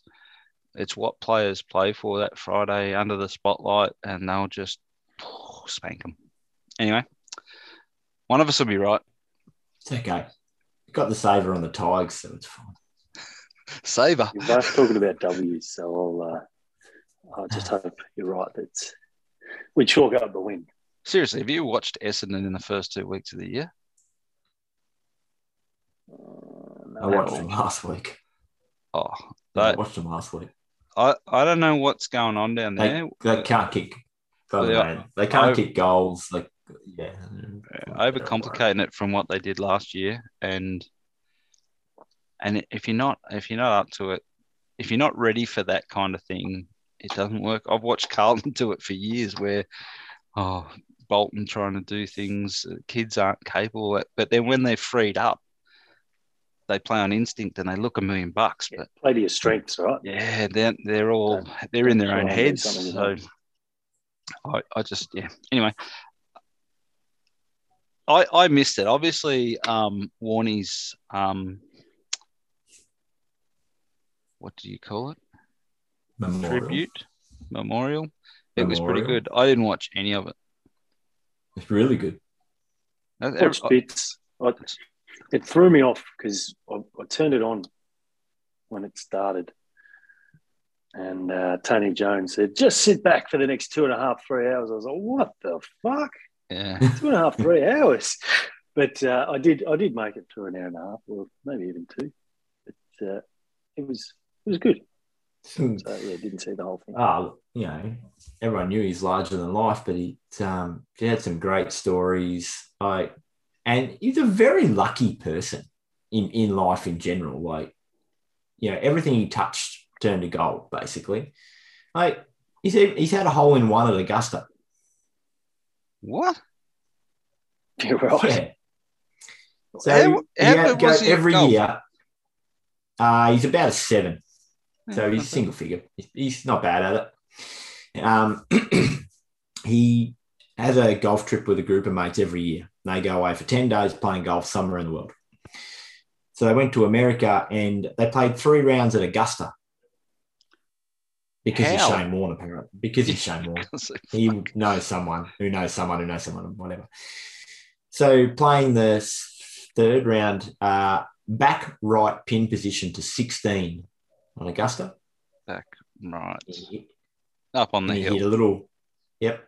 it's what players play for that Friday under the spotlight, and they'll just oh, spank them. Anyway, one of us will be right. It's okay. We've got the saver on the Tigers, so it's fine. Saver. You're both talking about W's, so I'll, uh, I'll just hope you're right. That's, we chalk up the win. Seriously, have you watched Essendon in the first two weeks of the year? Uh, no, I watched them last week. Oh, they, I watched them last week. I, I don't know what's going on down they, there. They can't kick. They, man. they can't over, kick goals. Like yeah, overcomplicating it from what they did last year, and and if you're not if you're not up to it, if you're not ready for that kind of thing, it doesn't work. I've watched Carlton do it for years, where oh Bolton trying to do things, kids aren't capable. But then when they're freed up, they play on instinct and they look a million bucks. But yeah, play to your strengths, right? Yeah, they're they're all they're in their own heads. So I, I just yeah. Anyway, I I missed it. Obviously, um, Warnie's um, what do you call it? Memorial. Tribute memorial. It memorial. was pretty good. I didn't watch any of it. It's really good. I watched bits. I, It threw me off because I, I turned it on when it started, and uh, Tony Jones said, "Just sit back for the next two and a half, three hours." I was like, "What the fuck? Yeah, two and a half, three hours." But uh, I did, I did make it through an hour and a half, or maybe even two. But uh, it was, it was good. So yeah, didn't see the whole thing. Oh, you know, everyone knew he's larger than life, but he, um, he had some great stories. I. And he's a very lucky person in, in life in general. Like, you know, everything he touched turned to gold, basically. Like, he's had, he's had a hole in one at Augusta. What? You're right. Yeah. So how, how he goes every goal? year. Uh, he's about a seven. So he's single figure. He's not bad at it. Um, he has a golf trip with a group of mates every year. They go away for ten days playing golf somewhere in the world. So they went to America and they played three rounds at Augusta because he's Shane Warne, apparently. Because he's Shane Warne. He knows someone who knows someone who knows someone, whatever. So playing the third round, uh, back right pin position to sixteen on Augusta. Back right. He, Up on the hill. He hit a little, yep,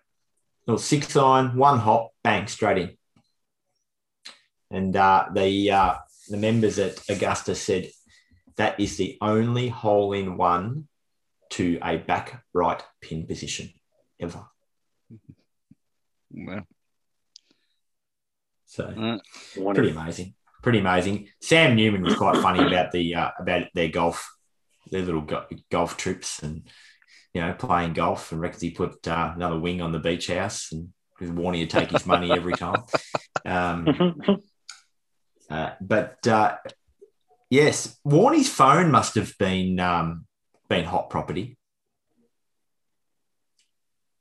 little six iron, one hop, bang, straight in. And uh, the uh, the members at Augusta said that is the only hole in one to a back right pin position ever. Wow. So uh, pretty amazing, pretty amazing. Sam Newman was quite funny about the uh, about their golf, their little go- golf trips, and you know playing golf. And reckons he put uh, another wing on the beach house, and Warnie would take his money every time. Um, Uh, but, uh, yes, Warnie's phone must have been um, been hot property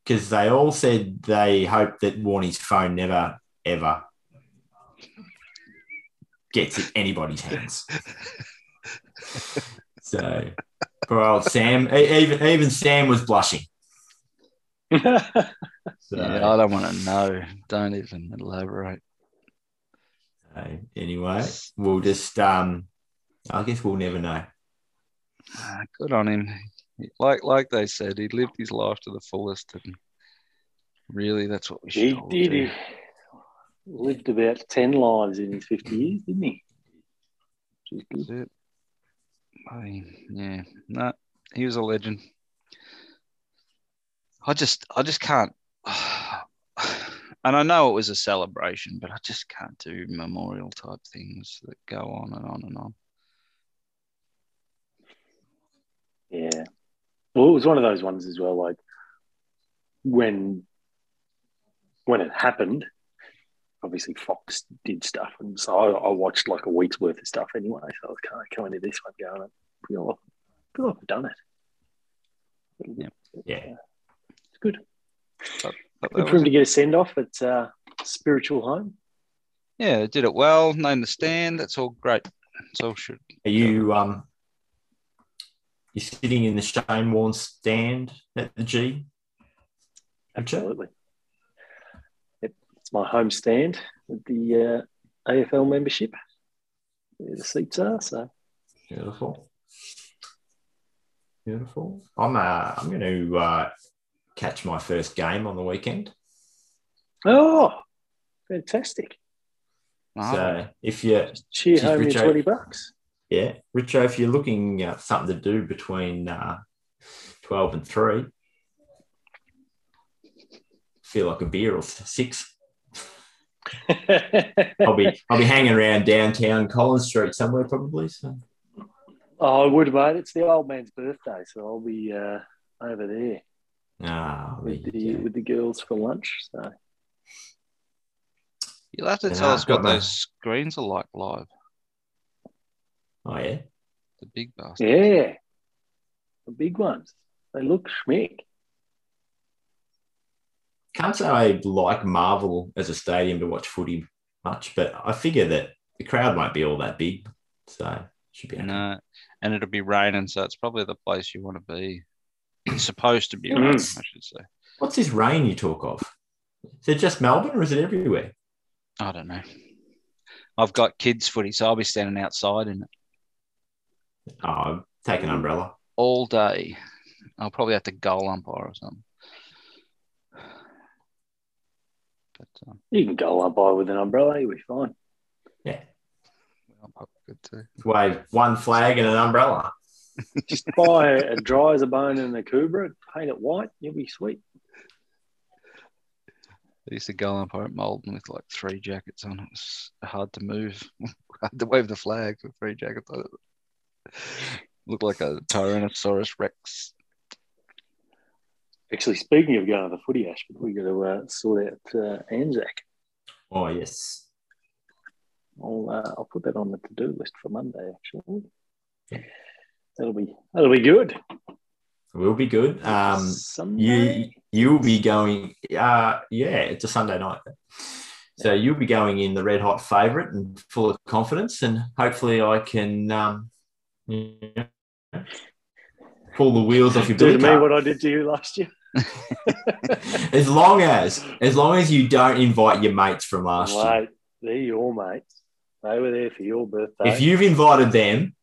because they all said they hoped that Warnie's phone never, ever gets in anybody's hands. So poor old Sam. Even, even Sam was blushing. So, yeah, I don't want to know. Don't even elaborate. So anyway, we'll just, um, I guess we'll never know. Uh, good on him. Like like they said, he lived his life to the fullest. And really, that's what we should do. He did. He lived about ten lives in his fifty years, didn't he? Which is good. That's it. I mean, yeah. No, he was a legend. I just, I just can't. And I know it was a celebration, but I just can't do memorial type things that go on and on and on. Well, it was one of those ones as well, like when when it happened, obviously Fox did stuff. And so I, I watched like a week's worth of stuff anyway. So I was kind of coming to this one going, we all, we all have done it. Yeah. yeah. It's good. But, but good for him to get a send-off at uh, Spiritual Home. Yeah, did it well, named the stand. That's all great. That's all should. Are you um, you sitting in the Shane Warne stand at the G? Absolutely. It, it's my home stand with the uh, A F L membership. Where the seats are, so. Beautiful. Beautiful. I'm uh, I'm going to uh, catch my first game on the weekend. Oh, fantastic. Wow. So if you cheer home your twenty bucks, yeah, Richo, if you're looking at something to do between uh, twelve and three, feel like a beer or six. I'll be I'll be hanging around downtown Collins Street somewhere probably. So. Oh, I would, mate. It's the old man's birthday, so I'll be uh, over there. Ah, with the yeah. with the girls for lunch. So. You'll have to tell nah, us what those screens are like live. Oh, yeah? The big bastards. Yeah. The big ones. They look schmick. Can't say I like Marvel as a stadium to watch footy much, but I figure that the crowd won't be all that big, so it should be okay. No, and it'll be raining, so it's probably the place you want to be. It's supposed to be raining, I should say. What's this rain you talk of? Is it just Melbourne or is it everywhere? I don't know. I've got kids' footy, so I'll be standing outside in it. Oh, take an umbrella. All day. I'll probably have to goal umpire or something. But um, you can goal umpire with an umbrella, you'll be fine. Yeah. Well, good too. Wave one flag and an umbrella. Just buy a dry as a bone and a Cobra, paint it white, you'll be sweet. I used to go umpire at Malden with like three jackets on. It was hard to move, hard to wave the flag with three jackets on. Looked like a Tyrannosaurus Rex. Actually, speaking of going to the footy, Ash, we've got to uh, sort out uh, Anzac. Oh, yes. I'll, uh, I'll put that on the to-do list for Monday, actually. Yeah. That'll be that'll be good. Will be good. Um, you you'll be going. Uh, yeah, it's a Sunday night, so you'll be going in the red hot favourite and full of confidence, and hopefully I can um, you know, pull the wheels off your. Do to me what I did to you last year. as long as as long as you don't invite your mates from last Mate, year. They're your mates. They were there for your birthday. If you've invited them.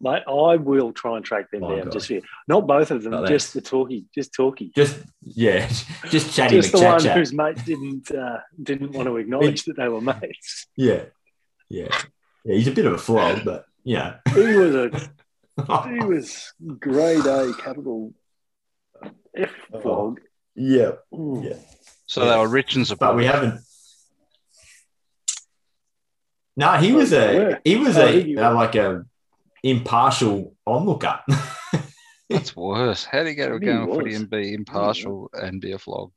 Mate, I will try and track them oh, down God. just for you. Not both of them, Not just that. the talkie, just talkie. Just, yeah, just chatting. Just the chat, one chat. whose mate didn't uh, didn't want to acknowledge that they were mates. Yeah, yeah. yeah he's a bit of a flog, but, yeah. He was a he was grade A, capital F flog. Yeah, mm. yeah. So yeah. They were rich and supportive. But we haven't. No, he was a, he was oh, a, uh, like a, impartial onlooker. That's worse. How do you get to a game of footy and be impartial and be a flog?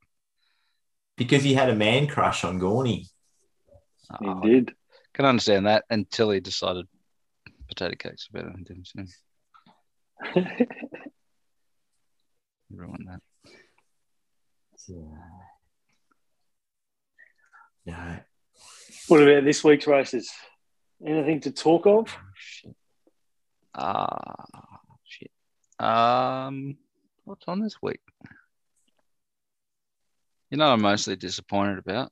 Because he had a man crush on Gorney. Oh, he did. Can understand that until he decided potato cakes are better than dim sum. Ruined that. Yeah. No. What about this week's races? Anything to talk of? Oh, shit. Ah, shit. Um, what's on this week? You know, I'm mostly disappointed about.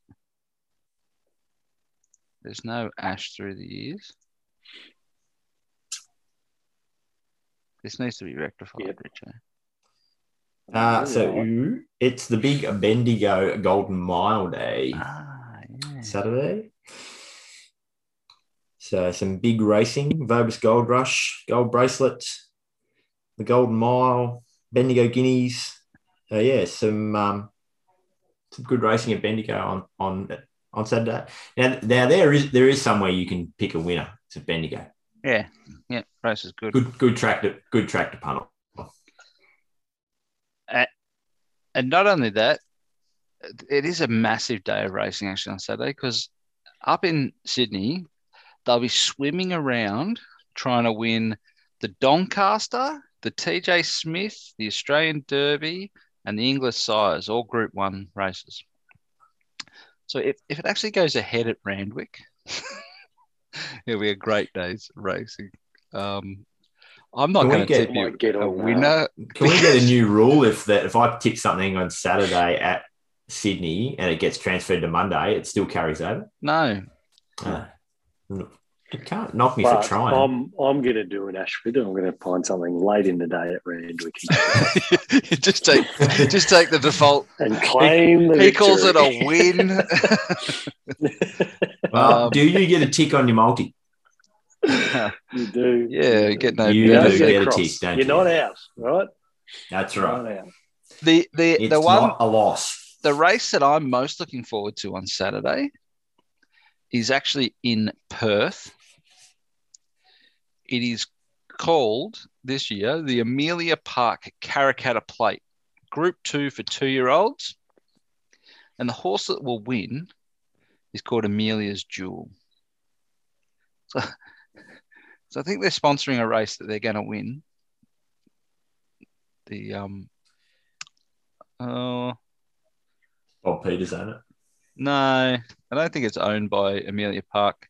There's no Ash through the years. This needs to be rectified, yep. Richard. Uh, so it's the big Bendigo Golden Mile Day. Ah, yeah. Saturday. So some big racing, Vobis Gold Rush, Gold Bracelet, the Golden Mile, Bendigo Guineas. So yeah, some um, some good racing at Bendigo on on, on Saturday. Now, now there is there is somewhere you can pick a winner. It's at Bendigo. Yeah, yeah, race is good. Good, good track to good track to punt on. And not only that, it is a massive day of racing action on Saturday, because up in Sydney, they'll be swimming around trying to win the Doncaster, the T J Smith, the Australian Derby, and the English Sires, all Group One races. So if, if it actually goes ahead at Randwick, it'll be a great day's racing. Um, I'm not going to tip you get a winner. Can we get a new rule if that if I tip something on Saturday at Sydney and it gets transferred to Monday, it still carries over? No. Uh, you can't knock me but for trying. I'm I'm going to do an Ashford. I'm going to find something late in the day at Randwick. just take just take the default and claim. He, the he calls it a win. Well, um, do you get a tick on your multi? You do. Yeah, you get no. You do get a tick, don't you? You're not out, right? That's right. The the it's the one not a loss. The race that I'm most looking forward to on Saturday is actually in Perth. It is called this year the Amelia Park Caracatta Plate, Group Two for two-year-olds, and the horse that will win is called Amelia's Jewel. So, so I think they're sponsoring a race that they're going to win. The um, uh, Bob Peters own it. No, I don't think it's owned by Amelia Park.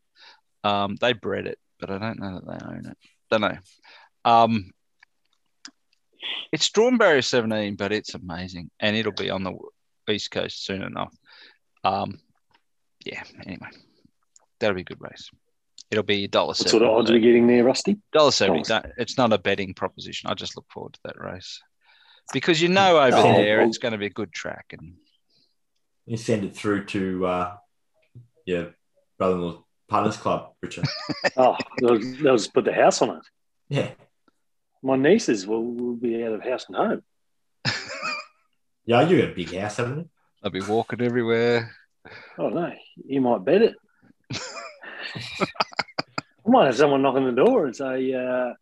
Um, they bred it, but I don't know that they own it. Don't know. Um, it's drawn barrier seventeen, but it's amazing, and it'll be on the East Coast soon enough. Um, yeah. Anyway, that'll be a good race. It'll be one dollar seventy. What sort of odds are we getting there, Rusty? one dollar seventy. It's not a betting proposition. I just look forward to that race because you know over oh, there well, it's going to be a good track. And you send it through to uh, your brother-in-law's partners club, Richard. Oh, they'll, they'll just put the house on it. Yeah. My nieces will, will be out of house and home. Yeah, you got a big house, haven't you? They'll be walking everywhere. Oh, no. You might bet it. I might have someone knocking the door and say, uh,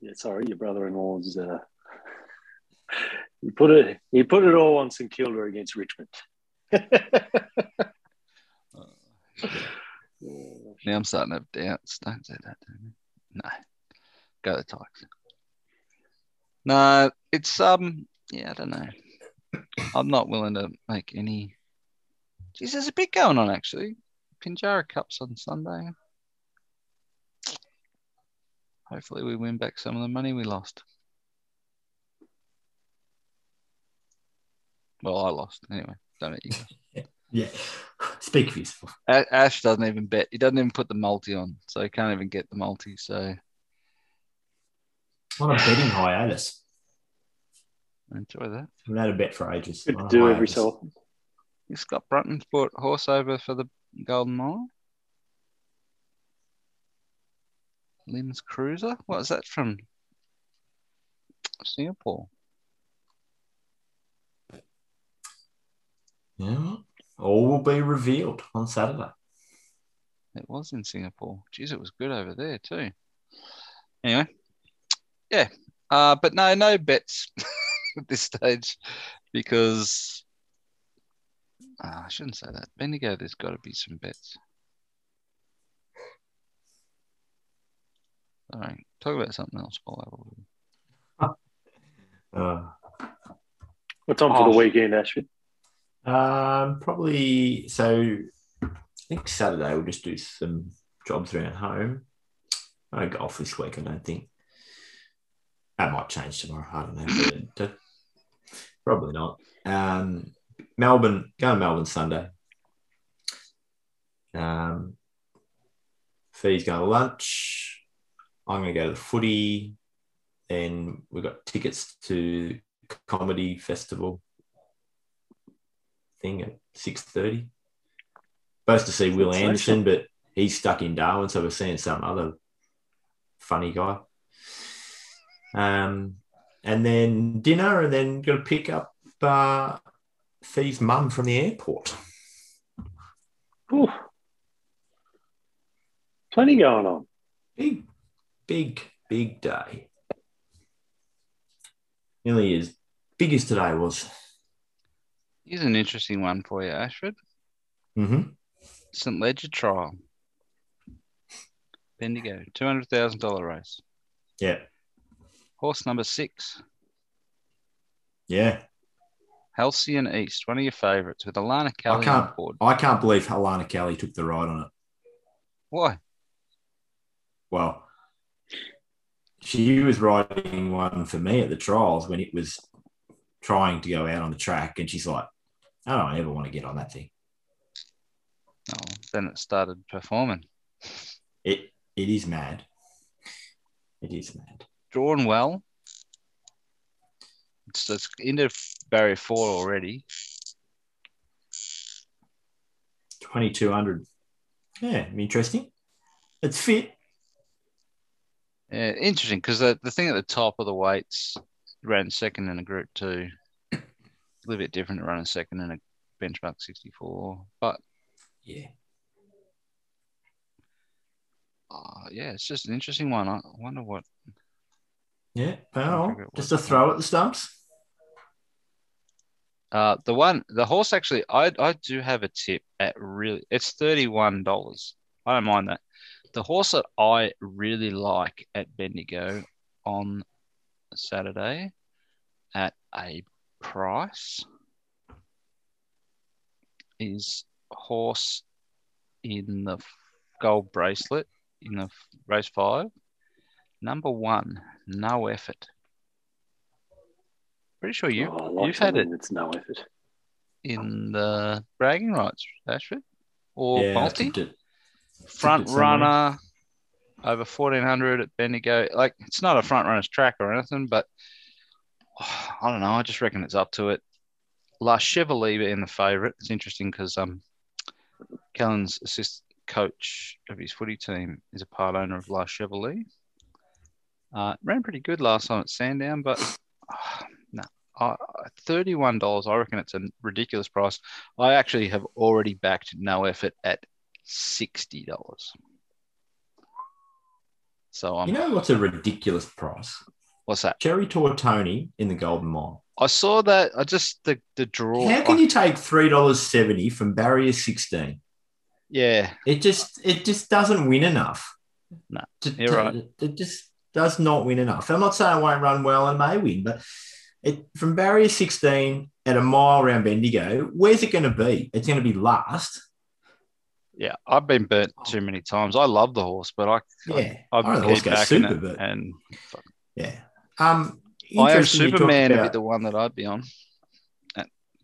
"Yeah, sorry, your brother-in-law's. Uh, he put it. He put it all on St Kilda against Richmond." uh, now I'm starting to have doubts. Don't say that to me. No, go to the Tigers. No, it's um. Yeah, I don't know. I'm not willing to make any. Geez, there's a bit going on actually. Pinjarra Cup's on Sunday. Hopefully we win back some of the money we lost. Well, I lost. Anyway, don't it? You guys. Yeah. Speak for yourself. Ash doesn't even bet. He doesn't even put the multi on, so he can't even get the multi. So, what a betting hiatus. Enjoy that. I've had a bet for ages. Good to do every so often. Scott Brunton's brought horse over for the Golden Mile. Lim's Cruiser. What is that from? Singapore. Yeah. All will be revealed on Saturday. It was in Singapore. Jeez, it was good over there too. Anyway. Yeah. Uh, but no, no bets at this stage because... Oh, I shouldn't say that. Bendigo, there's got to be some bets. All right. Talk about something else while I will. What time oh, for the weekend, Ashford? Um, probably, so I think Saturday we'll just do some jobs around home. I don't go off this week, I don't think. That might change tomorrow. I don't know. But probably not. Um, Melbourne, go to Melbourne Sunday. Um, Fee's going to lunch. I'm going to go to the footy. Then we've got tickets to comedy festival thing at six thirty. Supposed to see Will Anderson, but he's stuck in Darwin, so we're seeing some other funny guy. Um, and then dinner, and then got to pick up... Uh, Fee's mum from the airport. Ooh. Plenty going on. Big, big, big day. Nearly as biggest today was? Here's an interesting one for you, Ashford. Mm-hmm. Saint Ledger trial. Bendigo, two hundred thousand dollars race. Yeah. Horse number six. Yeah. Halcyon East, one of your favourites with Alana Kelly I can't, on board. I can't believe Alana Kelly took the ride on it. Why? Well, she was riding one for me at the trials when it was trying to go out on the track, and she's like, I don't ever want to get on that thing. Oh, then it started performing. It It is mad. It is mad. Drawn well. It's, it's into barrier four already. twenty-two hundred. Yeah, interesting. It's fit. Yeah, interesting, because the, the thing at the top of the weights ran second in a group two. A little bit different to running second in a benchmark sixty-four. But, yeah. Oh, yeah, it's just an interesting one. I wonder what. Yeah, well, just a throw at the stumps. Uh, the one, the horse actually, I I do have a tip at really, it's thirty-one dollars. I don't mind that. The horse that I really like at Bendigo on Saturday at a price is horse in the gold bracelet. In the race five, number one, no effort. Pretty sure you oh, like you've had it. It's no effort in the bragging rights, Ashford, or yeah, multi front runner over fourteen hundred at Bendigo. Like it's not a front runner's track or anything, but oh, I don't know. I just reckon it's up to it. La Chevalier in the favourite. It's interesting because um, Kellen's assist. Coach of his footy team is a part owner of La Chevalier. Uh, ran pretty good last time at Sandown, but oh, no, uh, thirty-one dollars. I reckon it's a ridiculous price. I actually have already backed no effort at sixty dollars. So I'm. You know what's a ridiculous price? What's that? Cherry Tortoni in the Golden Mile. I saw that. I just the the draw. How can I, you take three dollars seventy from barrier sixteen? Yeah, it just it just doesn't win enough. No, to, you're to, right. It just does not win enough. I'm not saying it won't run well and may win, but it from barrier sixteen at a mile around Bendigo, where's it going to be? It's going to be last. Yeah, I've been burnt too many times. I love the horse, but I yeah, I, I, I the horse goes super, but and yeah, um, I am Superman would be the one that I'd be on.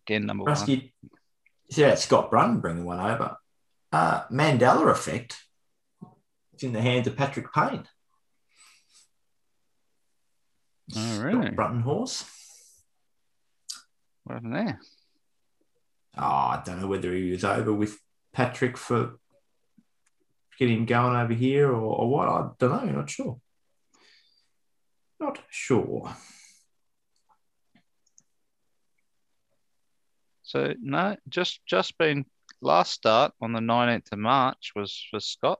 Again, number Rusty, one. Yeah, Scott Brunn bringing one over. Uh, Mandela effect. It's in the hands of Patrick Payne. Oh, really? Brutton horse. What happened there? Oh, I don't know whether he was over with Patrick for getting him going over here or, or what. I don't know. I'm not sure. Not sure. So, no, just just been... Last start on the nineteenth of March was for Scott.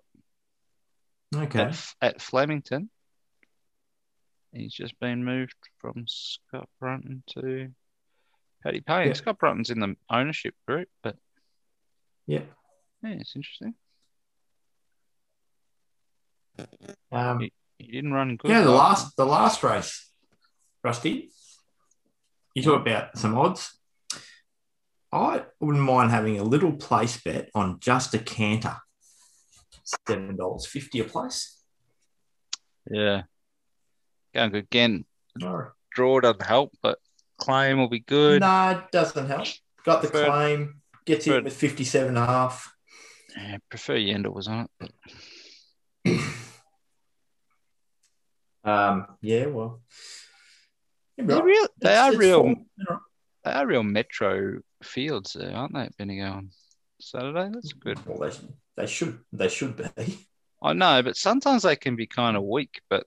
Okay. At, at Flemington. He's just been moved from Scott Brunton to Paddy Payne. Yeah. Scott Brunton's in the ownership group, but yeah. Yeah, it's interesting. Um, he, he didn't run good. Yeah, the last the last race, Rusty. You talk about some odds. I wouldn't mind having a little place bet on Just a Canter. seven dollars fifty a place. Yeah. Going good again. No. Draw doesn't help, but claim will be good. No, it doesn't help. Got the preferred, claim. Gets preferred, it with fifty-seven point five. Yeah, I prefer Yendel was on it. But... um, yeah, well. They're real, they are real. They are real metro fields there, aren't they, Bendigo on Saturday? That's good. Well, they, they should they should be. I know, but sometimes they can be kind of weak, but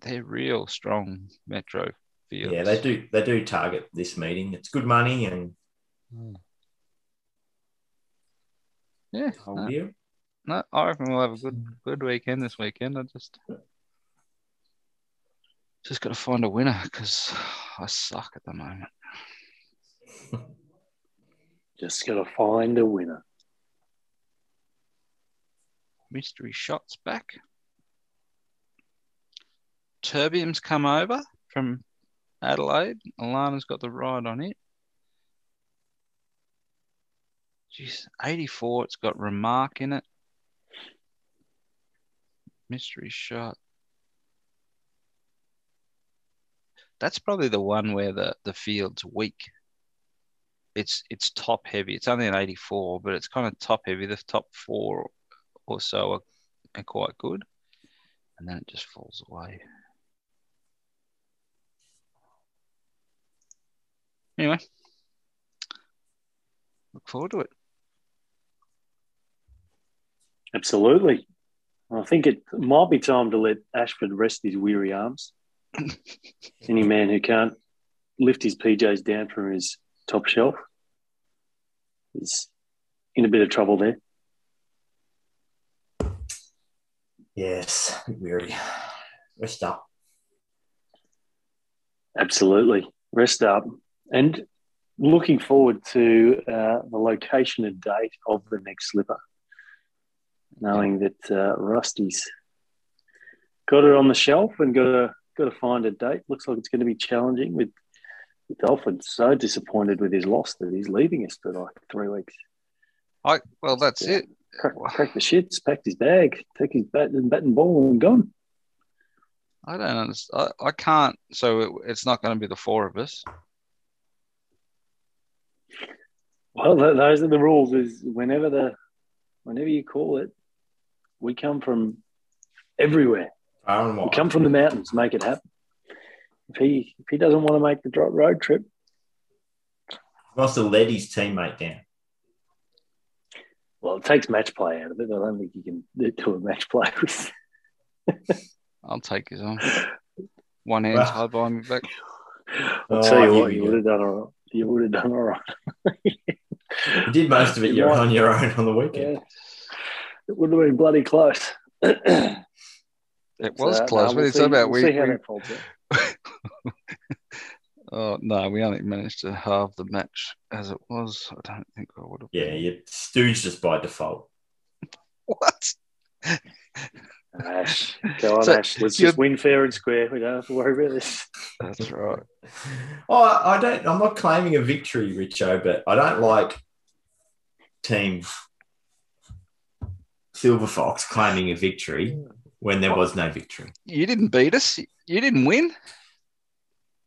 they're real strong metro fields. Yeah, they do they do target this meeting. It's good money and mm. yeah. No, no, I reckon we'll have a good good weekend this weekend. I just just got to find a winner because I suck at the moment. Just got to find a winner. Mystery shots back. Terbium's come over from Adelaide. Alana's got the ride on it. Jeez, eighty-four. It's got Remark in it. Mystery shot. That's probably the one where the, the field's weak. It's it's top heavy. It's only an eighty-four, but it's kind of top heavy. The top four or so are, are quite good. And then it just falls away. Anyway, look forward to it. Absolutely. I think it might be time to let Ashford rest his weary arms. Any man who can't lift his P Js down from his top shelf is in a bit of trouble there. Yes, weary. Rest up. Absolutely. Rest up. And looking forward to uh, the location and date of the next slipper, knowing that uh, Rusty's got it on the shelf and got to got to find a date. Looks like it's going to be challenging with Dolphin. So disappointed with his loss that he's leaving us for like three weeks. I well, that's yeah. it. Crack, crack the shits, packed his bag, took his bat and bat and ball and gone. I don't understand. I, I can't. So it, it's not going to be the four of us. Well, th- those are the rules. Is whenever the whenever you call it, we come from everywhere. We come from the mountains. Make it happen. If he if he doesn't want to make the drop road trip, he must have let his teammate down. Well, it takes match play out of it. I don't think you can do a match play. I'll take his arm. One hand's high behind me back. I'll oh, tell you what, you would have done all right. You would have done all right. You did most of it you on your own on the weekend. Yeah. It would have been bloody close. It was so, close. No, we'll it's see, about we'll we see how we... that falls out. Oh, no, we only managed to halve the match as it was. I don't think I would have. Yeah, you stooged us by default. What? Ash, go on, so, Ash. Let's you're... just win fair and square. We don't have to worry about this. That's right. Oh, I don't. I'm not claiming a victory, Richo, but I don't like Team Silver Fox claiming a victory when there was no victory. You didn't beat us. You didn't win.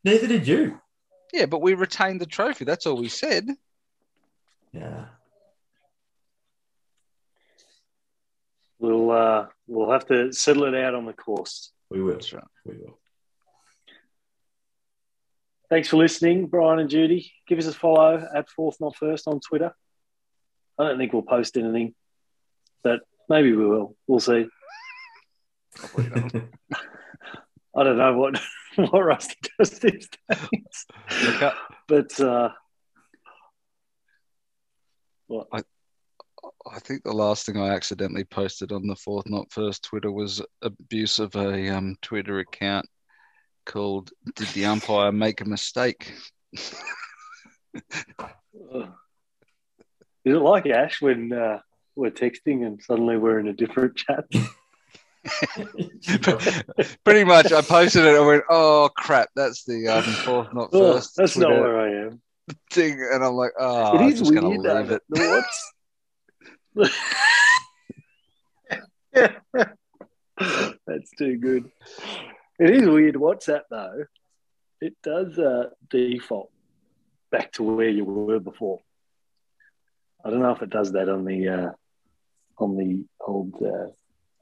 Neither did you. Yeah, but we retained the trophy. That's all we said. Yeah. We'll uh, we'll have to settle it out on the course. We will. That's right. We will. Thanks for listening, Brian and Judy. Give us a follow at Fourth Not First on Twitter. I don't think we'll post anything, but maybe we will. We'll see. Probably not. I don't know what. What Rusty does these days, but uh, what I, I think the last thing I accidentally posted on the Fourth Not First Twitter was abuse of a um, Twitter account called "Did the Umpire Make a Mistake?" Is it like Ash when uh, we're texting and suddenly we're in a different chat? Pretty much, I posted it. I went, "Oh crap, that's the um, Fourth Not First." Oh, that's not where I am. Thing, and I'm like, "Oh, it I'm is just going to leave it." What? That's too good. It is weird. WhatsApp though, it does uh, default back to where you were before. I don't know if it does that on the uh, on the old uh,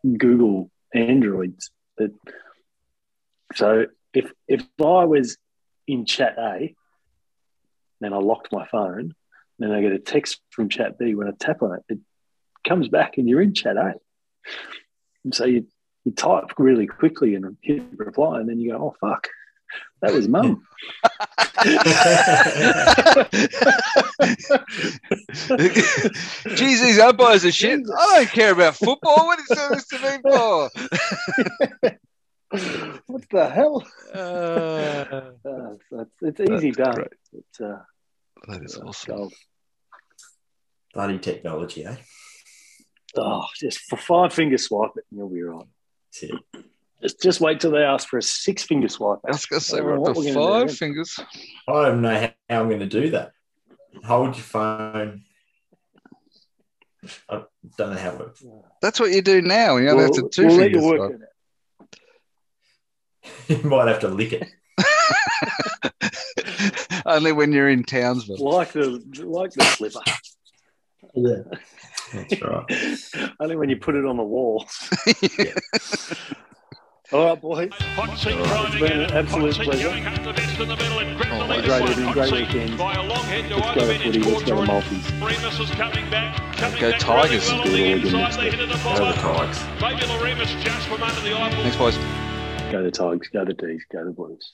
Google Androids, but so if if I was in chat A, then I locked my phone, then I get a text from chat B. When I tap on it, it comes back and you're in chat A. And so you, you type really quickly and hit reply, and then you go, "Oh fuck, that was mum." Geez, these umpires are shit. I don't care about football. What is this to me for? What the hell? Uh, uh, so it's, it's easy done. Great. It's, uh, that is uh, awesome. Gold. Bloody technology, eh? Oh, just for five finger swipe it and you'll be right. Yeah. Just, just wait till they ask for a six finger swipe. I was going to say, we're up to five fingers. I don't know how I'm going to do that. Hold your phone. I don't know how it works. That's what you do now. You don't we'll, have to two we'll fingers. Let you work it. You might have to lick it. Only when you're in Townsville. Like the like the flipper. Yeah, that's right. Only when you put it on the wall. Yeah. All right, boys. It's been an absolute pleasure. Oh, my great evening, great weekend. Let's go footy, let's go multis. Let's go Tigers. Go the Tigers. Thanks, boys. Go the Tigers, go the D's, go the Blues.